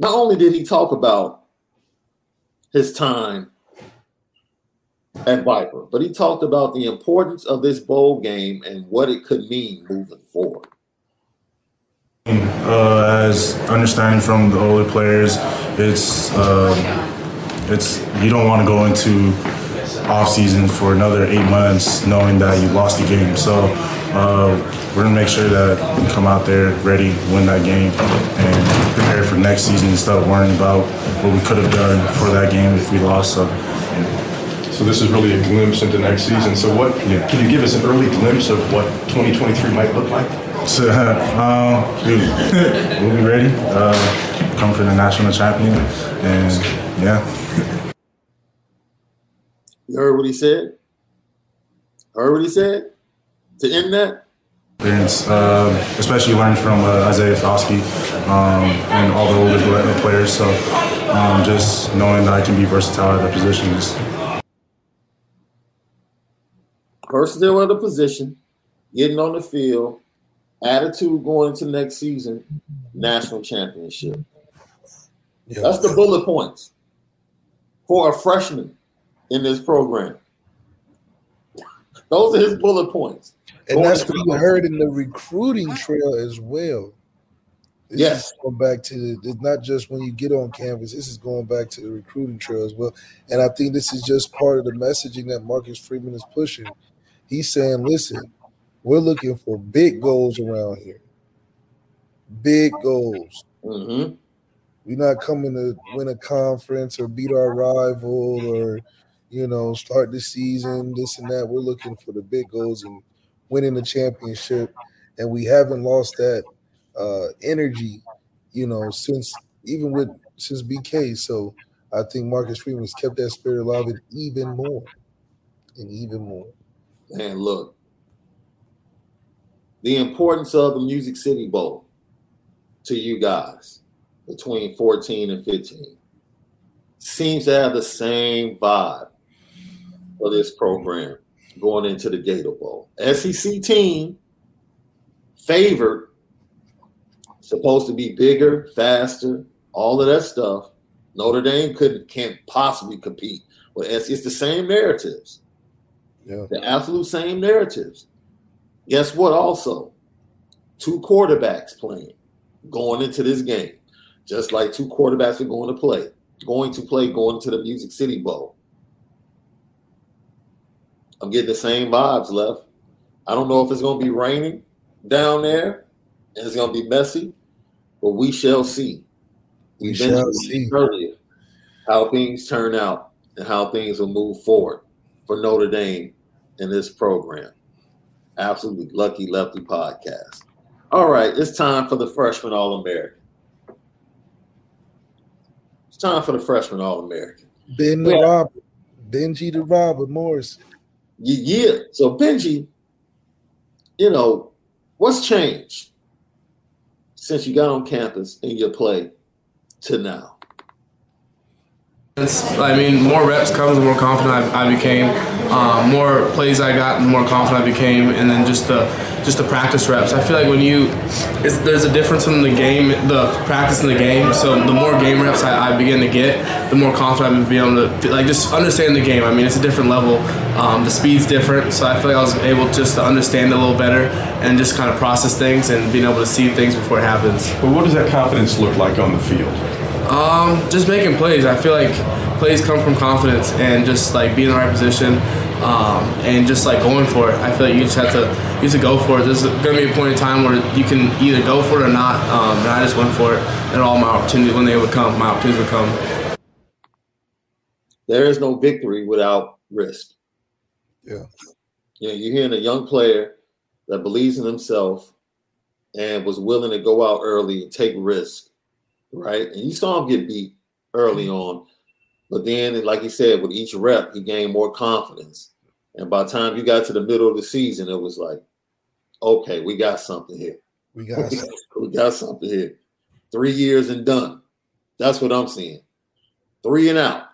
Not only did he talk about his time at Viper, but he talked about the importance of this bowl game and what it could mean moving forward. Uh, as understanding from the older players, it's uh, it's you don't want to go into off season for another eight months knowing that you lost the game. So uh, we're gonna make sure that we come out there ready, win that game, and prepared for next season and start worrying about what we could have done for that game if we lost. So, yeah. So this is really a glimpse into next season. So what yeah. Can you give us an early glimpse of what twenty twenty-three might look like? So, um, dude, we'll be ready. Uh, come for the national champion, and yeah. You heard what he said? Heard what he said? To end that? Uh, especially learned from uh, Isaiah Foskey um, and all the older players. So um, just knowing that I can be versatile at the position. Versatile at the position, getting on the field, attitude going into next season, national championship. Yeah. That's the bullet points for a freshman in this program. Those are his bullet points. And that's what you heard in the recruiting trail as well. This yes. is going back to the, it's not just when you get on campus. This is going back to the recruiting trail as well. And I think this is just part of the messaging that Marcus Freeman is pushing. He's saying, listen, we're looking for big goals around here. Big goals. Mm-hmm. We're not coming to win a conference or beat our rival or, you know, start the season, this and that. We're looking for the big goals and winning the championship, and we haven't lost that uh, energy, you know, since even with since B K. So I think Marcus Freeman has kept that spirit alive and even more, and even more. Man, look, the importance of the Music City Bowl to you guys between fourteen and fifteen seems to have the same vibe for this program. Going into the Gator Bowl, S E C team favored, supposed to be bigger, faster, all of that stuff. Notre Dame couldn't, can't possibly compete. Well, it's, it's the same narratives, yeah. The absolute same narratives. Guess what? Also, two quarterbacks playing going into this game, just like two quarterbacks are going to play, going to play, going to the Music City Bowl. I'm getting the same vibes, left. I don't know if it's going to be raining down there and it's going to be messy, but we shall see. We shall see earlier how things turn out and how things will move forward for Notre Dame in this program. Absolutely Lucky Lefty podcast. All right, it's time for the freshman All-American. It's time for the freshman All-American. Ben the Robert, Benji the Robert Morrison. Yeah, so Benji, you know, what's changed since you got on campus in your play to now? It's, I mean, more reps comes, the more confident I, I became. Um, more plays I got, the more confident I became, and then just the just the practice reps. I feel like when you, it's, there's a difference in the game, the practice in the game. So the more game reps I, I begin to get, the more confident I'm being able to like just understand the game. I mean, it's a different level. Um, the speed's different, so I feel like I was able just to understand it a little better and just kind of process things and being able to see things before it happens. But what does that confidence look like on the field? Um, just making plays. I feel like plays come from confidence and just like being in the right position um, and just like going for it. I feel like you just have to you have to go for it. There's going to be a point in time where you can either go for it or not. Um, and I just went for it, and all my opportunities when they would come, my opportunities would come. There is no victory without risk. Yeah. You know, you're hearing a young player that believes in himself and was willing to go out early and take risks. Right, and you saw him get beat early on, but then, like he said, with each rep, he gained more confidence. And by the time you got to the middle of the season, it was like, okay, we got something here. We got something. we got something here. Three years and done. That's what I'm seeing. Three and out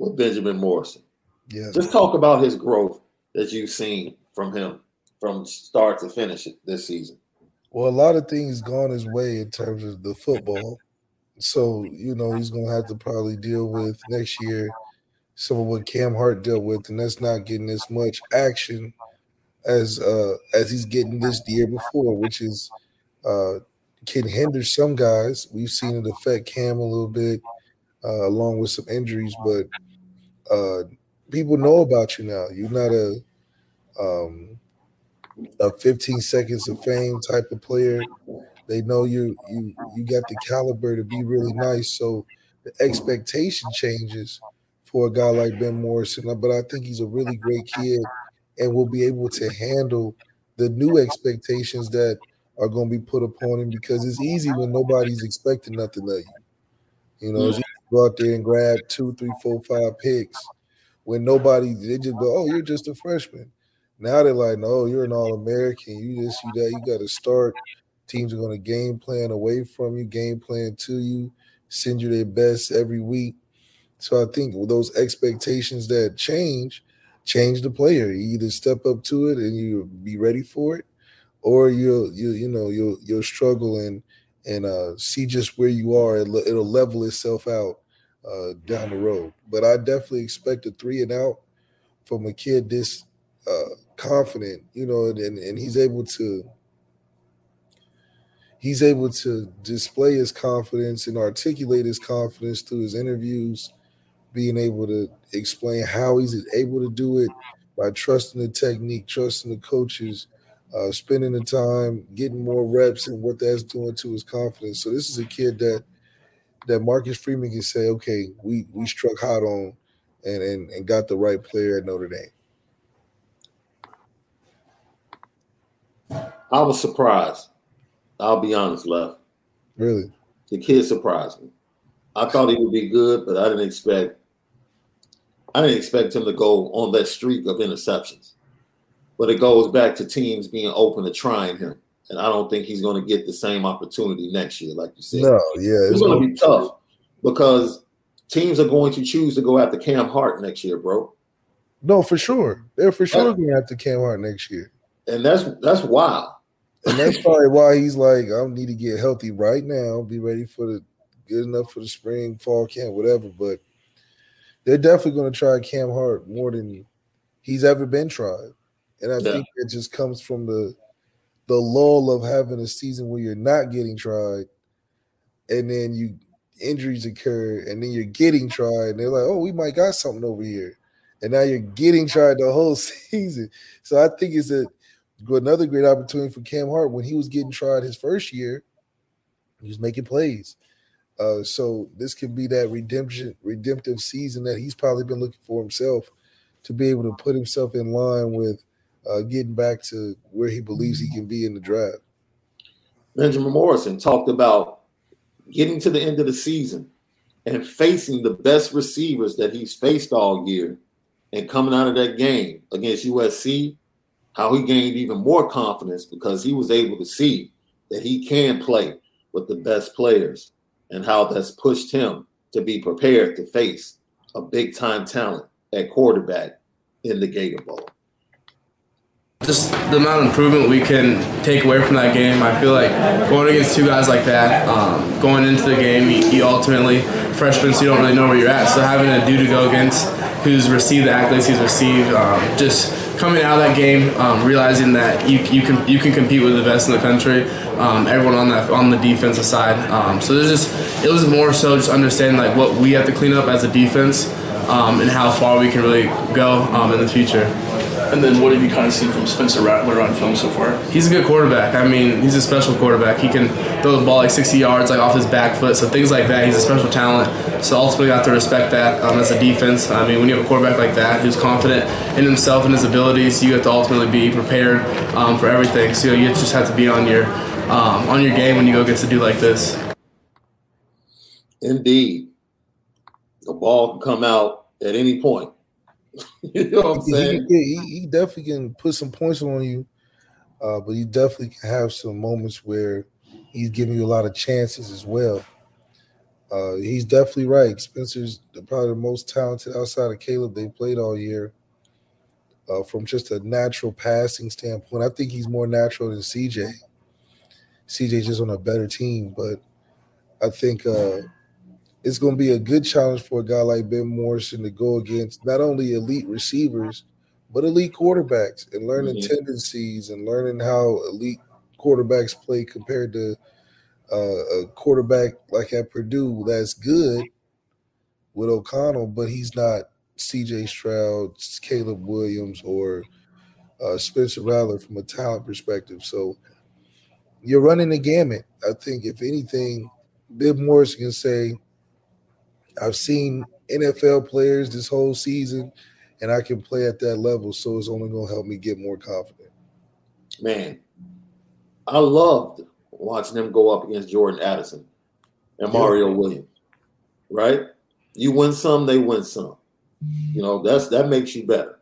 with Benjamin Morrison. Yes. Just talk about his growth that you've seen from him from start to finish this season. Well, a lot of things gone his way in terms of the football. So, you know, he's going to have to probably deal with next year some of what Cam Hart dealt with, and that's not getting as much action as uh, as he's getting this year before, which is uh, can hinder some guys. We've seen it affect Cam a little bit uh, along with some injuries, but uh, people know about you now. You're not a um, – a fifteen seconds of fame type of player. They know you you you got the caliber to be really nice. So the expectation changes for a guy like Ben Morrison. But I think he's a really great kid and will be able to handle the new expectations that are going to be put upon him, because it's easy when nobody's expecting nothing of you. You know, it's easy to go out there and grab two, three, four, five picks when nobody, they just go, oh, you're just a freshman. Now they're like, no, you're an All-American. You this, you that. You got to start. Teams are going to game plan away from you, game plan to you, send you their best every week. So I think with those expectations that change, change the player. You either step up to it and you be ready for it, or you'll you you know you'll you'll struggle and and uh, see just where you are. It'll, it'll level itself out uh, down the road. But I definitely expect a three and out from a kid this uh, confident, you know, and, and he's able to he's able to display his confidence and articulate his confidence through his interviews, being able to explain how he's able to do it by trusting the technique, trusting the coaches, uh, spending the time, getting more reps, and what that's doing to his confidence. So this is a kid that that Marcus Freeman can say, okay, we we struck hot on and, and, and got the right player at Notre Dame. I was surprised. I'll be honest, Lev. Really? The kid surprised me. I thought he would be good, but I didn't expect I didn't expect him to go on that streak of interceptions. But it goes back to teams being open to trying him. And I don't think he's going to get the same opportunity next year, like you said. No, yeah. It's going to be tough because teams are going to choose to go after Cam Hart next year, bro. No, for sure. They're for sure going after Cam Hart next year. And that's that's wild. And that's probably why he's like, I need to get healthy right now, be ready for the good enough for the spring, fall camp, whatever. But they're definitely going to try Cam Hart more than he's ever been tried. And I yeah. think it just comes from the the lull of having a season where you're not getting tried, and then you injuries occur, and then you're getting tried, and they're like, oh, we might got something over here. And now you're getting tried the whole season. So I think it's a another great opportunity for Cam Hart. When he was getting tried his first year, he was making plays. Uh, so this could be that redemption, redemptive season that he's probably been looking for himself, to be able to put himself in line with uh, getting back to where he believes he can be in the draft. Benjamin Morrison talked about getting to the end of the season and facing the best receivers that he's faced all year, and coming out of that game against U S C, how he gained even more confidence because he was able to see that he can play with the best players, and how that's pushed him to be prepared to face a big-time talent at quarterback in the Gator Bowl. Just the amount of improvement we can take away from that game. I feel like going against two guys like that, um, going into the game, you, you ultimately, freshmen, so you don't really know where you're at. So having a dude to go against who's received the accolades he's received, um, just – coming out of that game, um, realizing that you you can you can compete with the best in the country, um, everyone on that on the defensive side. Um, so there's just it was more so just understanding like what we have to clean up as a defense, um, and how far we can really go um, in the future. And then what have you kind of seen from Spencer Rattler on film so far? He's a good quarterback. I mean, he's a special quarterback. He can throw the ball like sixty yards, like off his back foot. So things like that. He's a special talent. So ultimately, got to respect that um, as a defense. I mean, when you have a quarterback like that who's confident in himself and his abilities, you have to ultimately be prepared um, for everything. So you just have to be on your um, on your game when you go against a dude like this. Indeed, the ball can come out at any point. You know what I'm saying? He, he, he definitely can put some points on you, uh, but he definitely can have some moments where he's giving you a lot of chances as well. Uh, he's definitely right. Spencer's probably the most talented outside of Caleb they played all year, uh, from just a natural passing standpoint. I think he's more natural than C J. C J's just on a better team, but I think uh, – it's going to be a good challenge for a guy like Ben Morrison to go against not only elite receivers, but elite quarterbacks, and learning mm-hmm. tendencies and learning how elite quarterbacks play compared to uh, a quarterback like at Purdue that's good with O'Connell, but he's not C J Stroud, Caleb Williams, or uh, Spencer Rattler from a talent perspective. So you're running the gamut. I think if anything, Ben Morrison can say, I've seen N F L players this whole season, and I can play at that level, so it's only going to help me get more confident. Man, I loved watching them go up against Jordan Addison and Mario yeah. Williams, right? You win some, they win some. You know, that's that makes you better.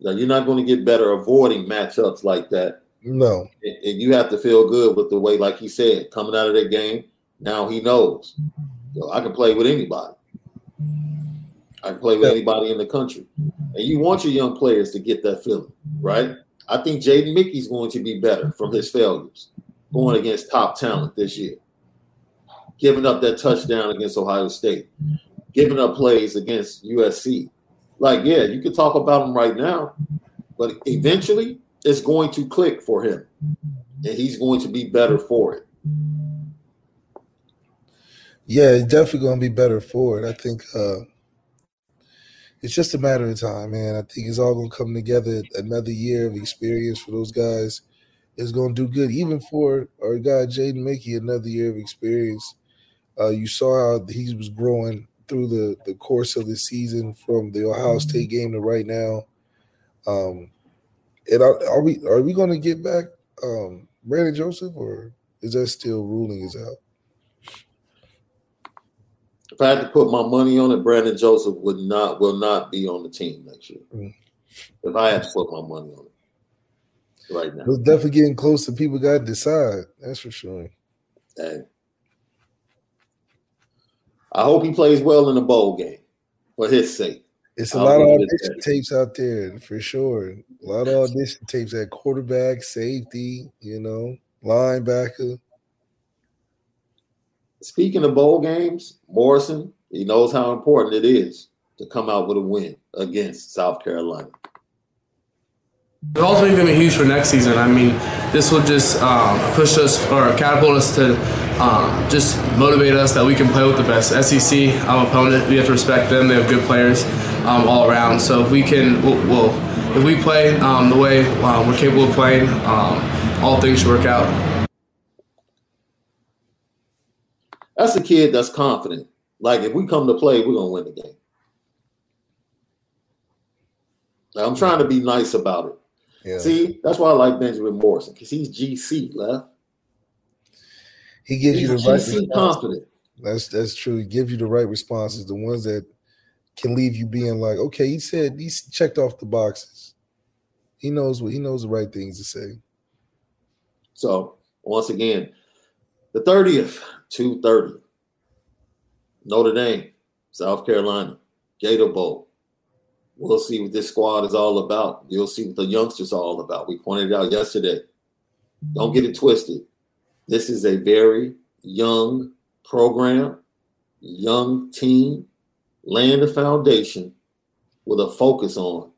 Now, you're not going to get better avoiding matchups like that. No. And you have to feel good with the way, like he said, coming out of that game, now he knows. You know, I can play with anybody. I can play with anybody in the country. And you want your young players to get that feeling, right? I think Jaden Mickey's going to be better from his failures going against top talent this year. Giving up that touchdown against Ohio State. Giving up plays against U S C. Like, yeah, you can talk about him right now, but eventually it's going to click for him, and he's going to be better for it. Yeah, he's definitely going to be better for it. I think uh, it's just a matter of time, man. I think it's all going to come together. Another year of experience for those guys is going to do good. Even for our guy Jaden Mickey, another year of experience. Uh, you saw how he was growing through the, the course of the season from the Ohio State game to right now. Um, and are, are we are we going to get back um, Brandon Joseph, or is that still ruling is out? If I had to put my money on it, Brandon Joseph would not will not be on the team next year. Mm. If I had to put my money on it right now. It's definitely getting close to people got to decide. That's for sure. Hey. I hope he plays well in the bowl game for his sake. It's a lot of audition tapes out there for sure. A lot of audition tapes at quarterback, safety, you know, linebacker. Speaking of bowl games, Morrison, he knows how important it is to come out with a win against South Carolina. It's ultimately going to be huge for next season. I mean, this will just um, push us or catapult us to um, just motivate us that we can play with the best. S E C, our opponent, we have to respect them. They have good players um, all around. So if we can, we'll, we'll if we play um, the way um, we're capable of playing, um, all things should work out. That's a kid that's confident. Like, if we come to play, we're going to win the game. Like, I'm trying to be nice about it. Yeah. See, that's why I like Benjamin Morrison, because he's G C, left. He gives he's you the right G C confident. That's that's true. He gives you the right responses, the ones that can leave you being like, okay, he said he's checked off the boxes. He knows what he knows the right things to say. So once again, the thirtieth, two thirty, Notre Dame, South Carolina, Gator Bowl. We'll see what this squad is all about. You'll see what the youngsters are all about. We pointed it out yesterday. Don't get it twisted. This is a very young program, young team, laying the foundation with a focus on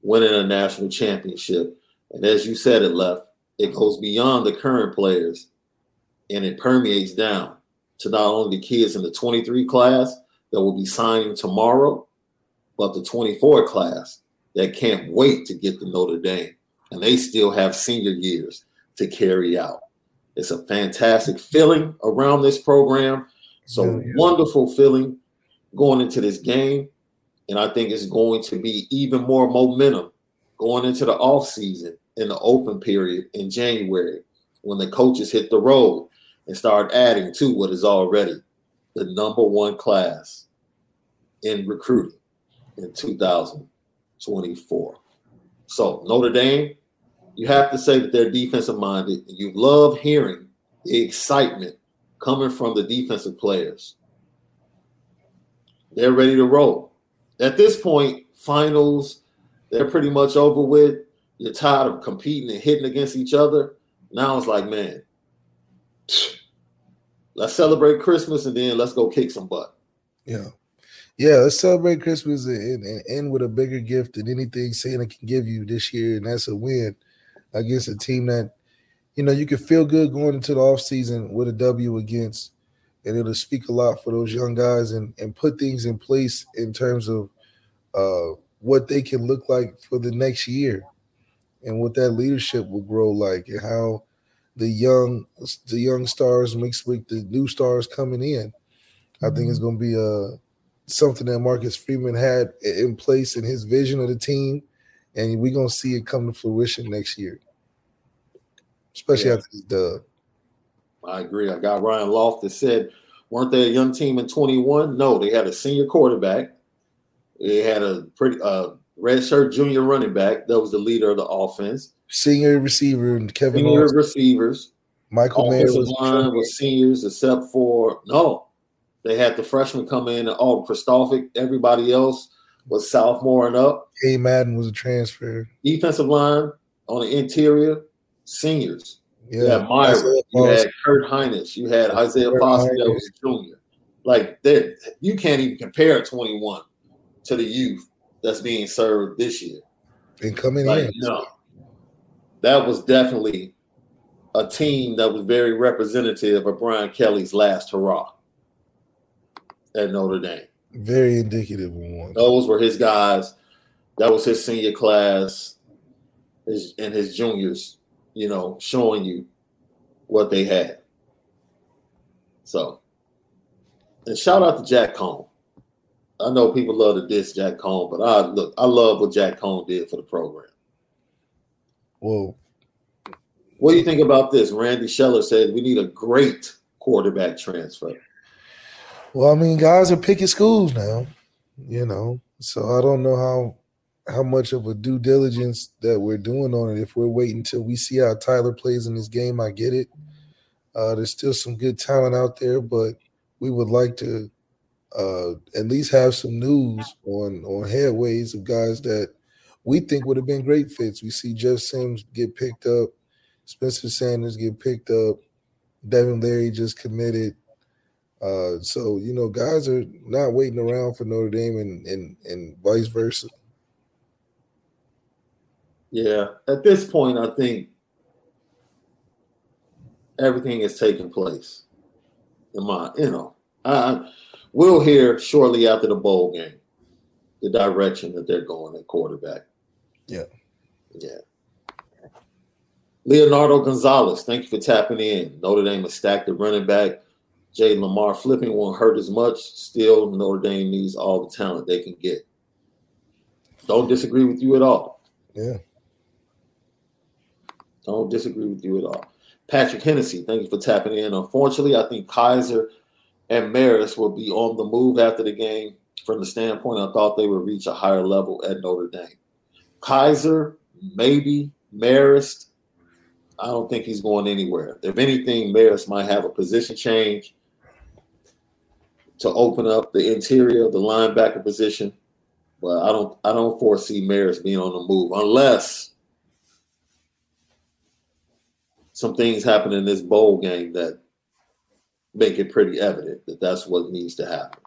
winning a national championship. And as you said it, Left, it goes beyond the current players, and it permeates down to not only the kids in the twenty-three class that will be signing tomorrow, but the twenty-four class that can't wait to get to Notre Dame, and they still have senior years to carry out. It's a fantastic feeling around this program. It's a oh, yeah. wonderful feeling going into this game, and I think it's going to be even more momentum going into the offseason in the open period in January when the coaches hit the road and start adding to what is already the number one class in recruiting in two thousand twenty-four. So Notre Dame, you have to say that they're defensive minded. You love hearing the excitement coming from the defensive players. They're ready to roll. At this point, finals, they're pretty much over with. You're tired of competing and hitting against each other. Now it's like, man, let's celebrate Christmas and then let's go kick some butt. Yeah. Yeah, let's celebrate Christmas and, and end with a bigger gift than anything Santa can give you this year, and that's a win against a team that, you know, you can feel good going into the offseason with a W against, and it'll speak a lot for those young guys and, and put things in place in terms of uh, what they can look like for the next year and what that leadership will grow like and how the young, the young stars mixed with the new stars coming in. I think it's going to be a – something that Marcus Freeman had in place in his vision of the team, and we're going to see it come to fruition next year. especially yeah. after this dub. I agree. I got Ryan Loftus said, weren't they a young team in twenty-one? No, they had a senior quarterback. They had a pretty uh, redshirt junior running back that was the leader of the offense. Senior receiver and Kevin. Senior Lawrence. Receivers. Michael Mayer was, line was seniors except for no. They had the freshmen come in and all oh, Kristofic. Everybody else was sophomore and up. K. Madden was a transfer. Defensive line on the interior, seniors. Yeah, you had Myra, you had Kurt Heinz, you had Isaiah Foskey that was junior. Like that, you can't even compare twenty-one to the youth that's being served this year. And coming like, in, no, that was definitely a team that was very representative of Brian Kelly's last hurrah at Notre Dame. Very indicative one. Those were his guys. That was his senior class, his, and his juniors. You know, showing you what they had. So, and shout out to Jack Cone. I know people love to diss Jack Cone, but I look, I love what Jack Cone did for the program. Whoa. What do you think about this? Randy Scheller said we need a great quarterback transfer. Well, I mean, guys are picking schools now, you know, so I don't know how. how much of a due diligence that we're doing on it. If we're waiting till we see how Tyler plays in this game, I get it. Uh, there's still some good talent out there, but we would like to uh, at least have some news on, on headways of guys that we think would have been great fits. We see Jeff Sims get picked up, Spencer Sanders get picked up, Devin Leary just committed. Uh, so, you know, guys are not waiting around for Notre Dame and, and, and vice versa. Yeah, at this point, I think everything is taking place. In my, you know, I, we'll hear shortly after the bowl game the direction that they're going at quarterback. Yeah, yeah. Leonardo Gonzalez, thank you for tapping in. Notre Dame is stacked at running back. Jaden Lamar flipping won't hurt as much. Still, Notre Dame needs all the talent they can get. Don't disagree with you at all. Yeah. Don't disagree with you at all. Patrick Hennessy, thank you for tapping in. Unfortunately, I think Kaiser and Maris will be on the move after the game. From the standpoint, I thought they would reach a higher level at Notre Dame. Kaiser, maybe. Maris, I don't think he's going anywhere. If anything, Maris might have a position change to open up the interior of the linebacker position. But I don't, I don't foresee Maris being on the move unless – some things happen in this bowl game that make it pretty evident that that's what needs to happen.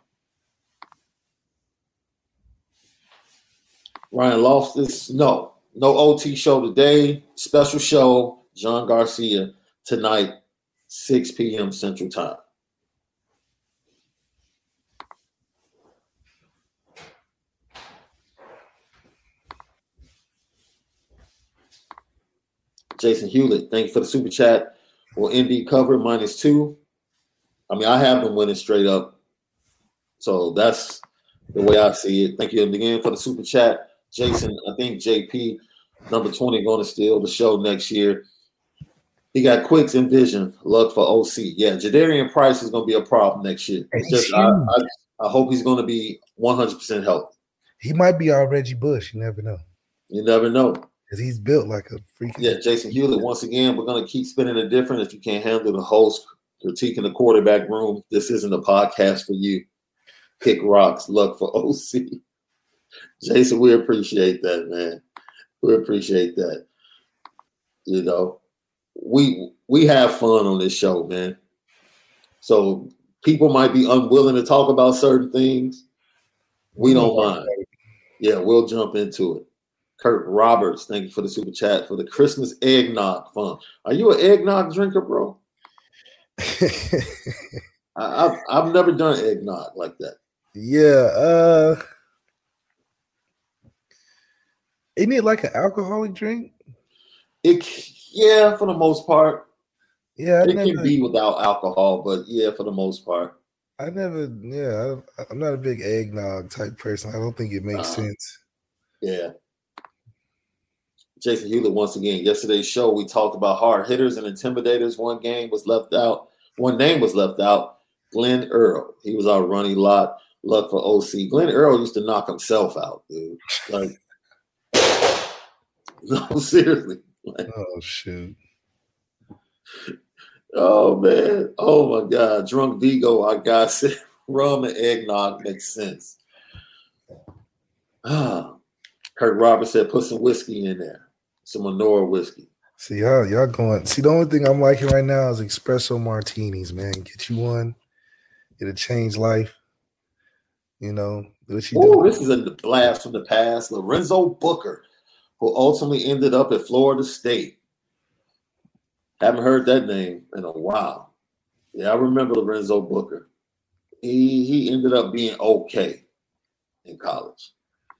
Ryan Loftus, no. No O T show today. Special show, John Garcia, tonight, six p.m. Central Time. Jason Hewlett, thanks for the super chat. Will Indy cover minus two? I mean, I have them winning straight up. So that's the way I see it. Thank you again for the super chat. Jason, I think J P, number twenty, going to steal the show next year. He got quicks and vision. Luck for O C. Yeah, Jadarian Price is going to be a problem next year. It's just, I, I, I hope he's going to be one hundred percent healthy. He might be our Reggie Bush. You never know. You never know. Because he's built like a freaking... Yeah, Jason Hewlett, once again, we're going to keep spinning it different. If you can't handle the host critiquing the quarterback room, this isn't a podcast for you. Kick rocks, luck for O C. Jason, we appreciate that, man. We appreciate that. You know, we we have fun on this show, man. So people might be unwilling to talk about certain things. We don't mind. Yeah, we'll jump into it. Kurt Roberts, thank you for the super chat for the Christmas eggnog fund. Are you an eggnog drinker, bro? I, I've, I've never done eggnog like that. Yeah. Uh, isn't it like an alcoholic drink? It Yeah, for the most part. Yeah, I've It never, can be without alcohol, but yeah, for the most part. I never, yeah, I, I'm not a big eggnog type person. I don't think it makes uh, sense. Yeah. Jason Hewlett once again. Yesterday's show, we talked about hard hitters and intimidators. One game was left out. One name was left out, Glenn Earl. He was our running lot. Luck for O C. Glenn Earl used to knock himself out, dude. Like, no, seriously. Like, oh, shoot. Oh, man. Oh, my God. Drunk Vigo, our guy said rum and eggnog makes sense. Ah, Kirk Roberts said put some whiskey in there, some Anora whiskey. See, y'all, y'all going. See, the only thing I'm liking right now is espresso martinis, man. Get you one. It'll change life. You know, what you do. This is a blast from the past. Lorenzo Booker, who ultimately ended up at Florida State. Haven't heard that name in a while. Yeah, I remember Lorenzo Booker. He he ended up being okay in college.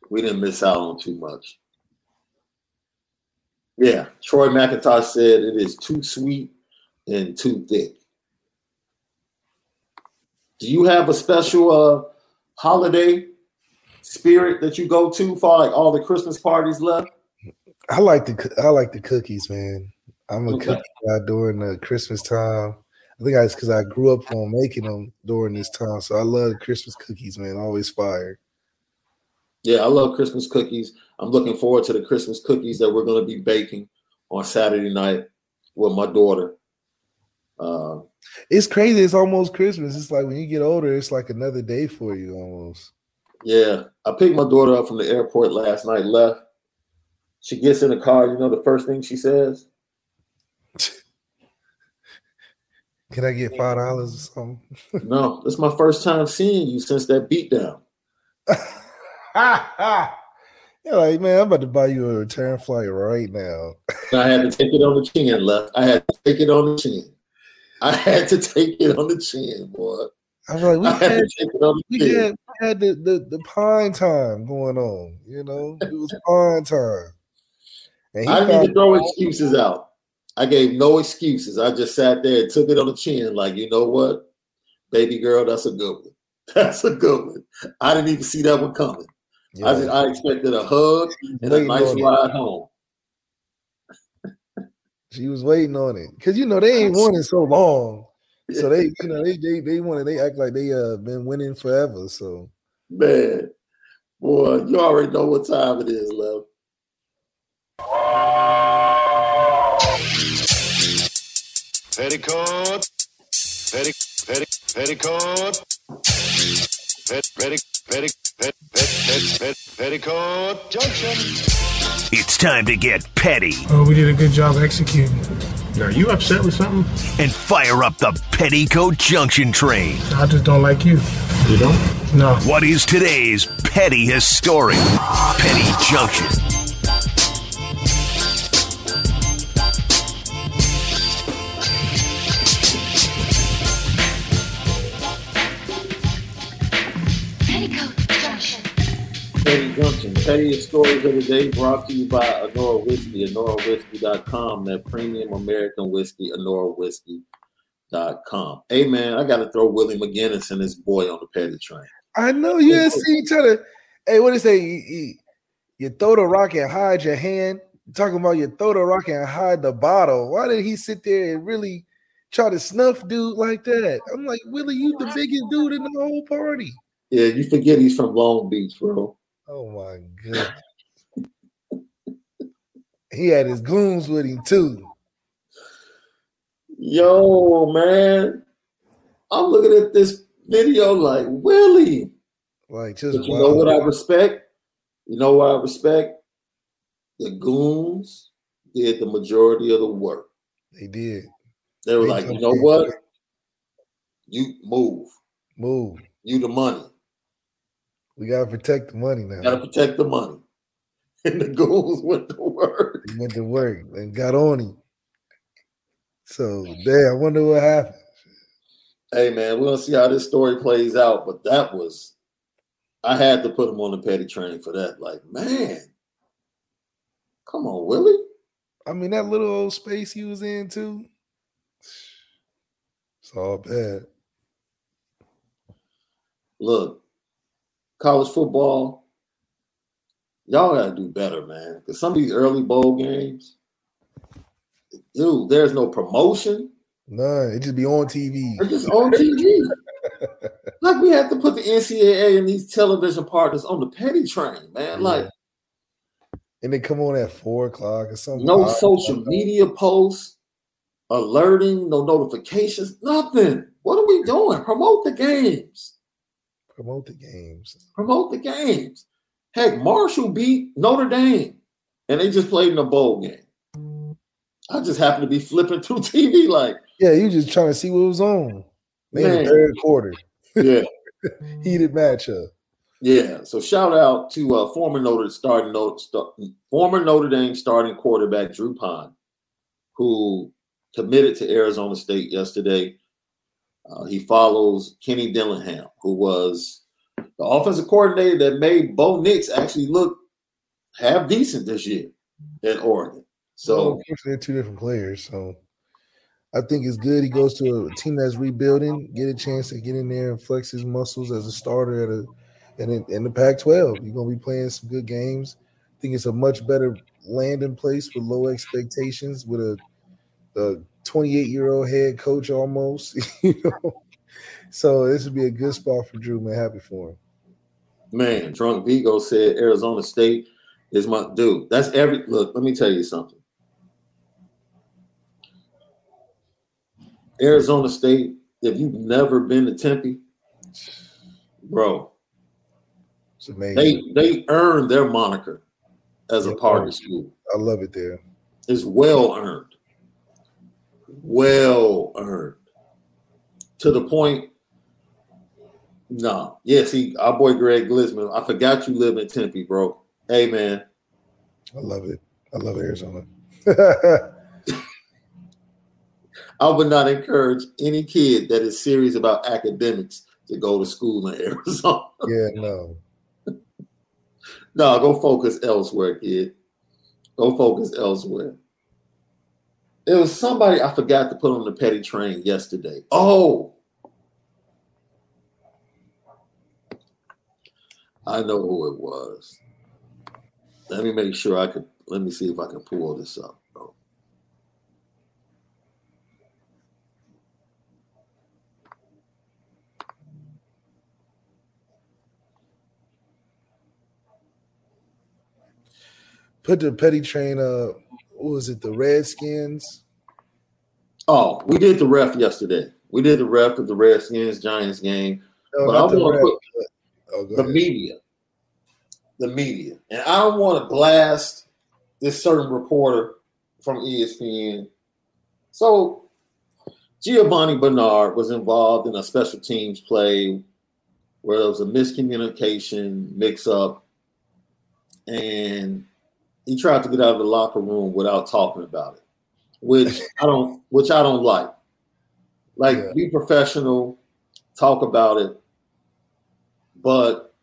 We didn't miss out on too much. Yeah, Troy McIntosh said it is too sweet and too thick. Do you have a special uh, holiday spirit that you go to for like all the Christmas parties left? I like the I like the cookies, man. I'm a okay. cookie guy during the Christmas time. I think that's because I grew up on making them during this time. So I love Christmas cookies, man. Always fire. Yeah, I love Christmas cookies. I'm looking forward to the Christmas cookies that we're going to be baking on Saturday night with my daughter. Uh, it's crazy. It's almost Christmas. It's like when you get older, it's like another day for you almost. Yeah. I picked my daughter up from the airport last night, left. She gets in the car. You know the first thing she says? Can I get five dollars or something? No, it's my first time seeing you since that beatdown. You're like, man, I'm about to buy you a return flight right now. I had to take it on the chin, left. I had to take it on the chin. I had to take it on the chin, boy. I was like, we I had, had, to take it on the we had, we had the, the, the pine time going on, you know? It was pine time. And he I didn't even throw excuses out. I gave no excuses. I just sat there and took it on the chin like, you know what? Baby girl, that's a good one. That's a good one. I didn't even see that one coming. Yeah. I, just, I expected a hug and a nice ride home. She was waiting on it. Because, you know, they ain't won in so long. Yeah. So, they, you know, they they they want to, they act like they uh been winning forever. So, man, boy, you already know what time it is, love. Petticoat, petty, petty, petticoat, pet, petty, petty, pet, pet, pet, pet, petticoat junction. It's time to get petty. Oh, we did a good job executing. Are you upset with something? And fire up the Petticoat Junction train. I just don't like you. You don't? No. What is today's petty history? Petty Junction. Petty Junction, petty stories of the day brought to you by Anora Whiskey, anora whiskey dot com, that premium American whiskey, anora whiskey dot com. Hey, man, I got to throw Willie McGinnis and this boy on the petty train. I know, you didn't see each other. Hey, what do you say? You, you, you throw the rock and hide your hand. You're talking about you throw the rock and hide the bottle. Why did he sit there and really try to snuff dude like that? I'm like, Willie, you the biggest dude in the whole party. Yeah, you forget he's from Long Beach, bro. Oh, my God. He had his goons with him, too. Yo, man. I'm looking at this video like, Willie. Like, just but you wow. know what I respect? You know what I respect? The goons did the majority of the work. They did. They were they like, you know did. What? You move. Move. You the money. We got to protect the money now. Got to protect the money. And the goons went to work. They went to work and got on him. So, damn, I wonder what happened. Hey, man, we're going to see how this story plays out. But that was, I had to put him on the petty train for that. Like, man, come on, Willie. I mean, that little old space he was in, too. It's all bad. Look. College football, y'all got to do better, man. Because some of these early bowl games, dude, there's no promotion. Nah, it just be on T V. It's just on T V. Like, we have to put the N C double A and these television partners on the petty train, man. Yeah. Like, and they come on at four o'clock or something. No social media posts, alerting, no notifications, nothing. What are we doing? Promote the games. Promote the games. Promote the games. Heck, Marshall beat Notre Dame, and they just played in a bowl game. I just happened to be flipping through T V like. Yeah, you just trying to see what was on. They man. In the third quarter. Yeah. Heated matchup. Yeah, so shout out to uh, former Notre starting star, former Notre Dame starting quarterback Drew Pine, who committed to Arizona State yesterday. Uh, he follows Kenny Dillingham, who was the offensive coordinator that made Bo Nix actually look half decent this year at Oregon. So well, they're two different players. So I think it's good he goes to a team that's rebuilding, get a chance to get in there and flex his muscles as a starter at a. And in, in the Pac twelve, you're going to be playing some good games. I think it's a much better landing place with low expectations with a, a twenty-eight-year-old head coach almost. You know, so this would be a good spot for Drew, man. Happy for him. Man, Drunk Vigo said Arizona State is my dude. That's every – look, let me tell you something. Arizona State, if you've never been to Tempe, bro – They they earned their moniker as a Parker school. I love it there. It's well earned. Well earned. To the point, no. Nah. Yeah, see, our boy Greg Glisman, I forgot you live in Tempe, bro. Hey, man. I love it. I love Arizona. I would not encourage any kid that is serious about academics to go to school in Arizona. Yeah, no. No, go focus elsewhere, kid. Go focus elsewhere. There was somebody I forgot to put on the petty train yesterday. Oh! I know who it was. Let me make sure I could, let me see if I can pull this up, bro. Put the petty train up. What was it, the Redskins? Oh, we did the ref yesterday. We did the ref of the Redskins Giants game. No, but I want to put the, oh, the media. The media. And I don't want to blast this certain reporter from E S P N. So Giovanni Bernard was involved in a special teams play where there was a miscommunication, mix-up, and he tried to get out of the locker room without talking about it, which I don't, which I don't like. Like, yeah. Be professional, talk about it. But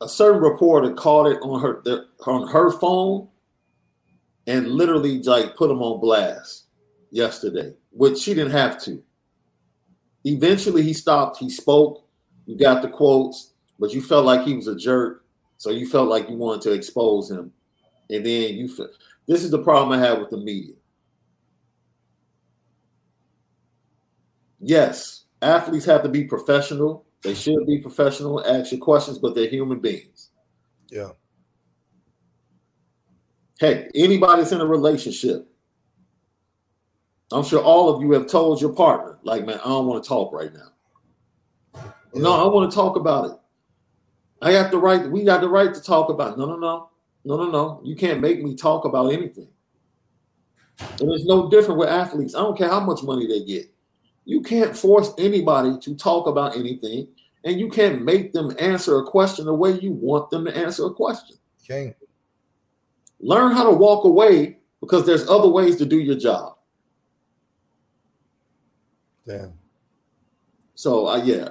a certain reporter caught it on her the, on her phone and literally like put him on blast yesterday, which she didn't have to. Eventually, he stopped. He spoke. You got the quotes, but you felt like he was a jerk, so you felt like you wanted to expose him. And then you felt – this is the problem I have with the media. Yes, athletes have to be professional. They should be professional, ask your questions, but they're human beings. Yeah. Heck, anybody's in a relationship. I'm sure all of you have told your partner, like, man, I don't want to talk right now. Yeah. No, I want to talk about it. I got the right. We got the right to talk about it. No, no, no. No, no, no. You can't make me talk about anything. And it's no different with athletes. I don't care how much money they get. You can't force anybody to talk about anything, and you can't make them answer a question the way you want them to answer a question. Okay. Learn how to walk away because there's other ways to do your job. Damn. So, uh, yeah.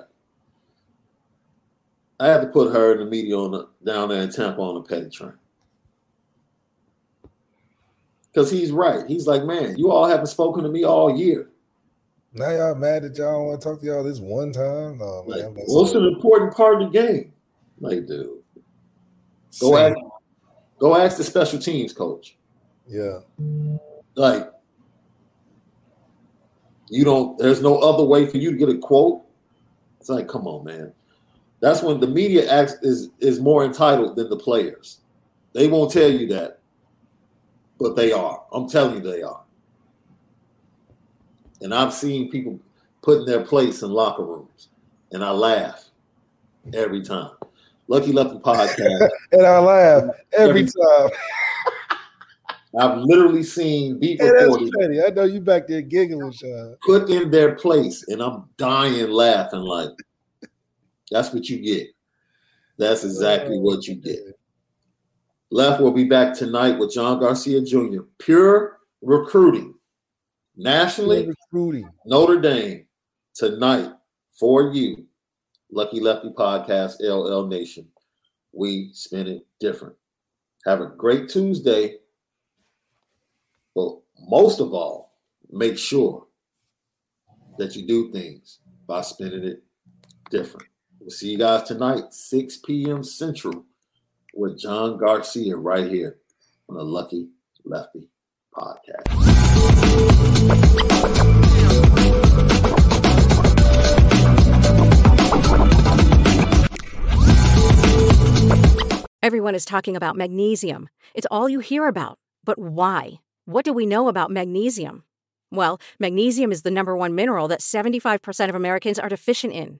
I had to put her in the media on the, down there in Tampa on the petty train. Because he's right. He's like, man, you all haven't spoken to me all year. Now y'all mad that y'all don't want to talk to y'all this one time? No, like, man, what's an important part of the game? Like, dude, go ask, go ask the special teams coach. Yeah. Like, you don't, there's no other way for you to get a quote. It's like, come on, man. That's when the media acts is, is more entitled than the players. They won't tell you that, but they are. I'm telling you, they are. And I've seen people putting their place in locker rooms, and I laugh every time. Lucky Lefty podcast. And I laugh every, every time. I've literally seen people hey, I know you back there giggling, Sean. Put in their place, and I'm dying laughing like, that's what you get. That's exactly what you get. Left will be back tonight with John Garcia Junior Pure recruiting. Nationally, recruiting. Notre Dame tonight for you. Lucky Lefty Podcast, L L Nation. We spin it different. Have a great Tuesday. But most of all, make sure that you do things by spinning it different. We'll see you guys tonight, six p.m. Central, with John Garcia right here on the Lucky Lefty Podcast. Everyone is talking about magnesium. It's all you hear about. But why? What do we know about magnesium? Well, magnesium is the number one mineral that seventy-five percent of Americans are deficient in.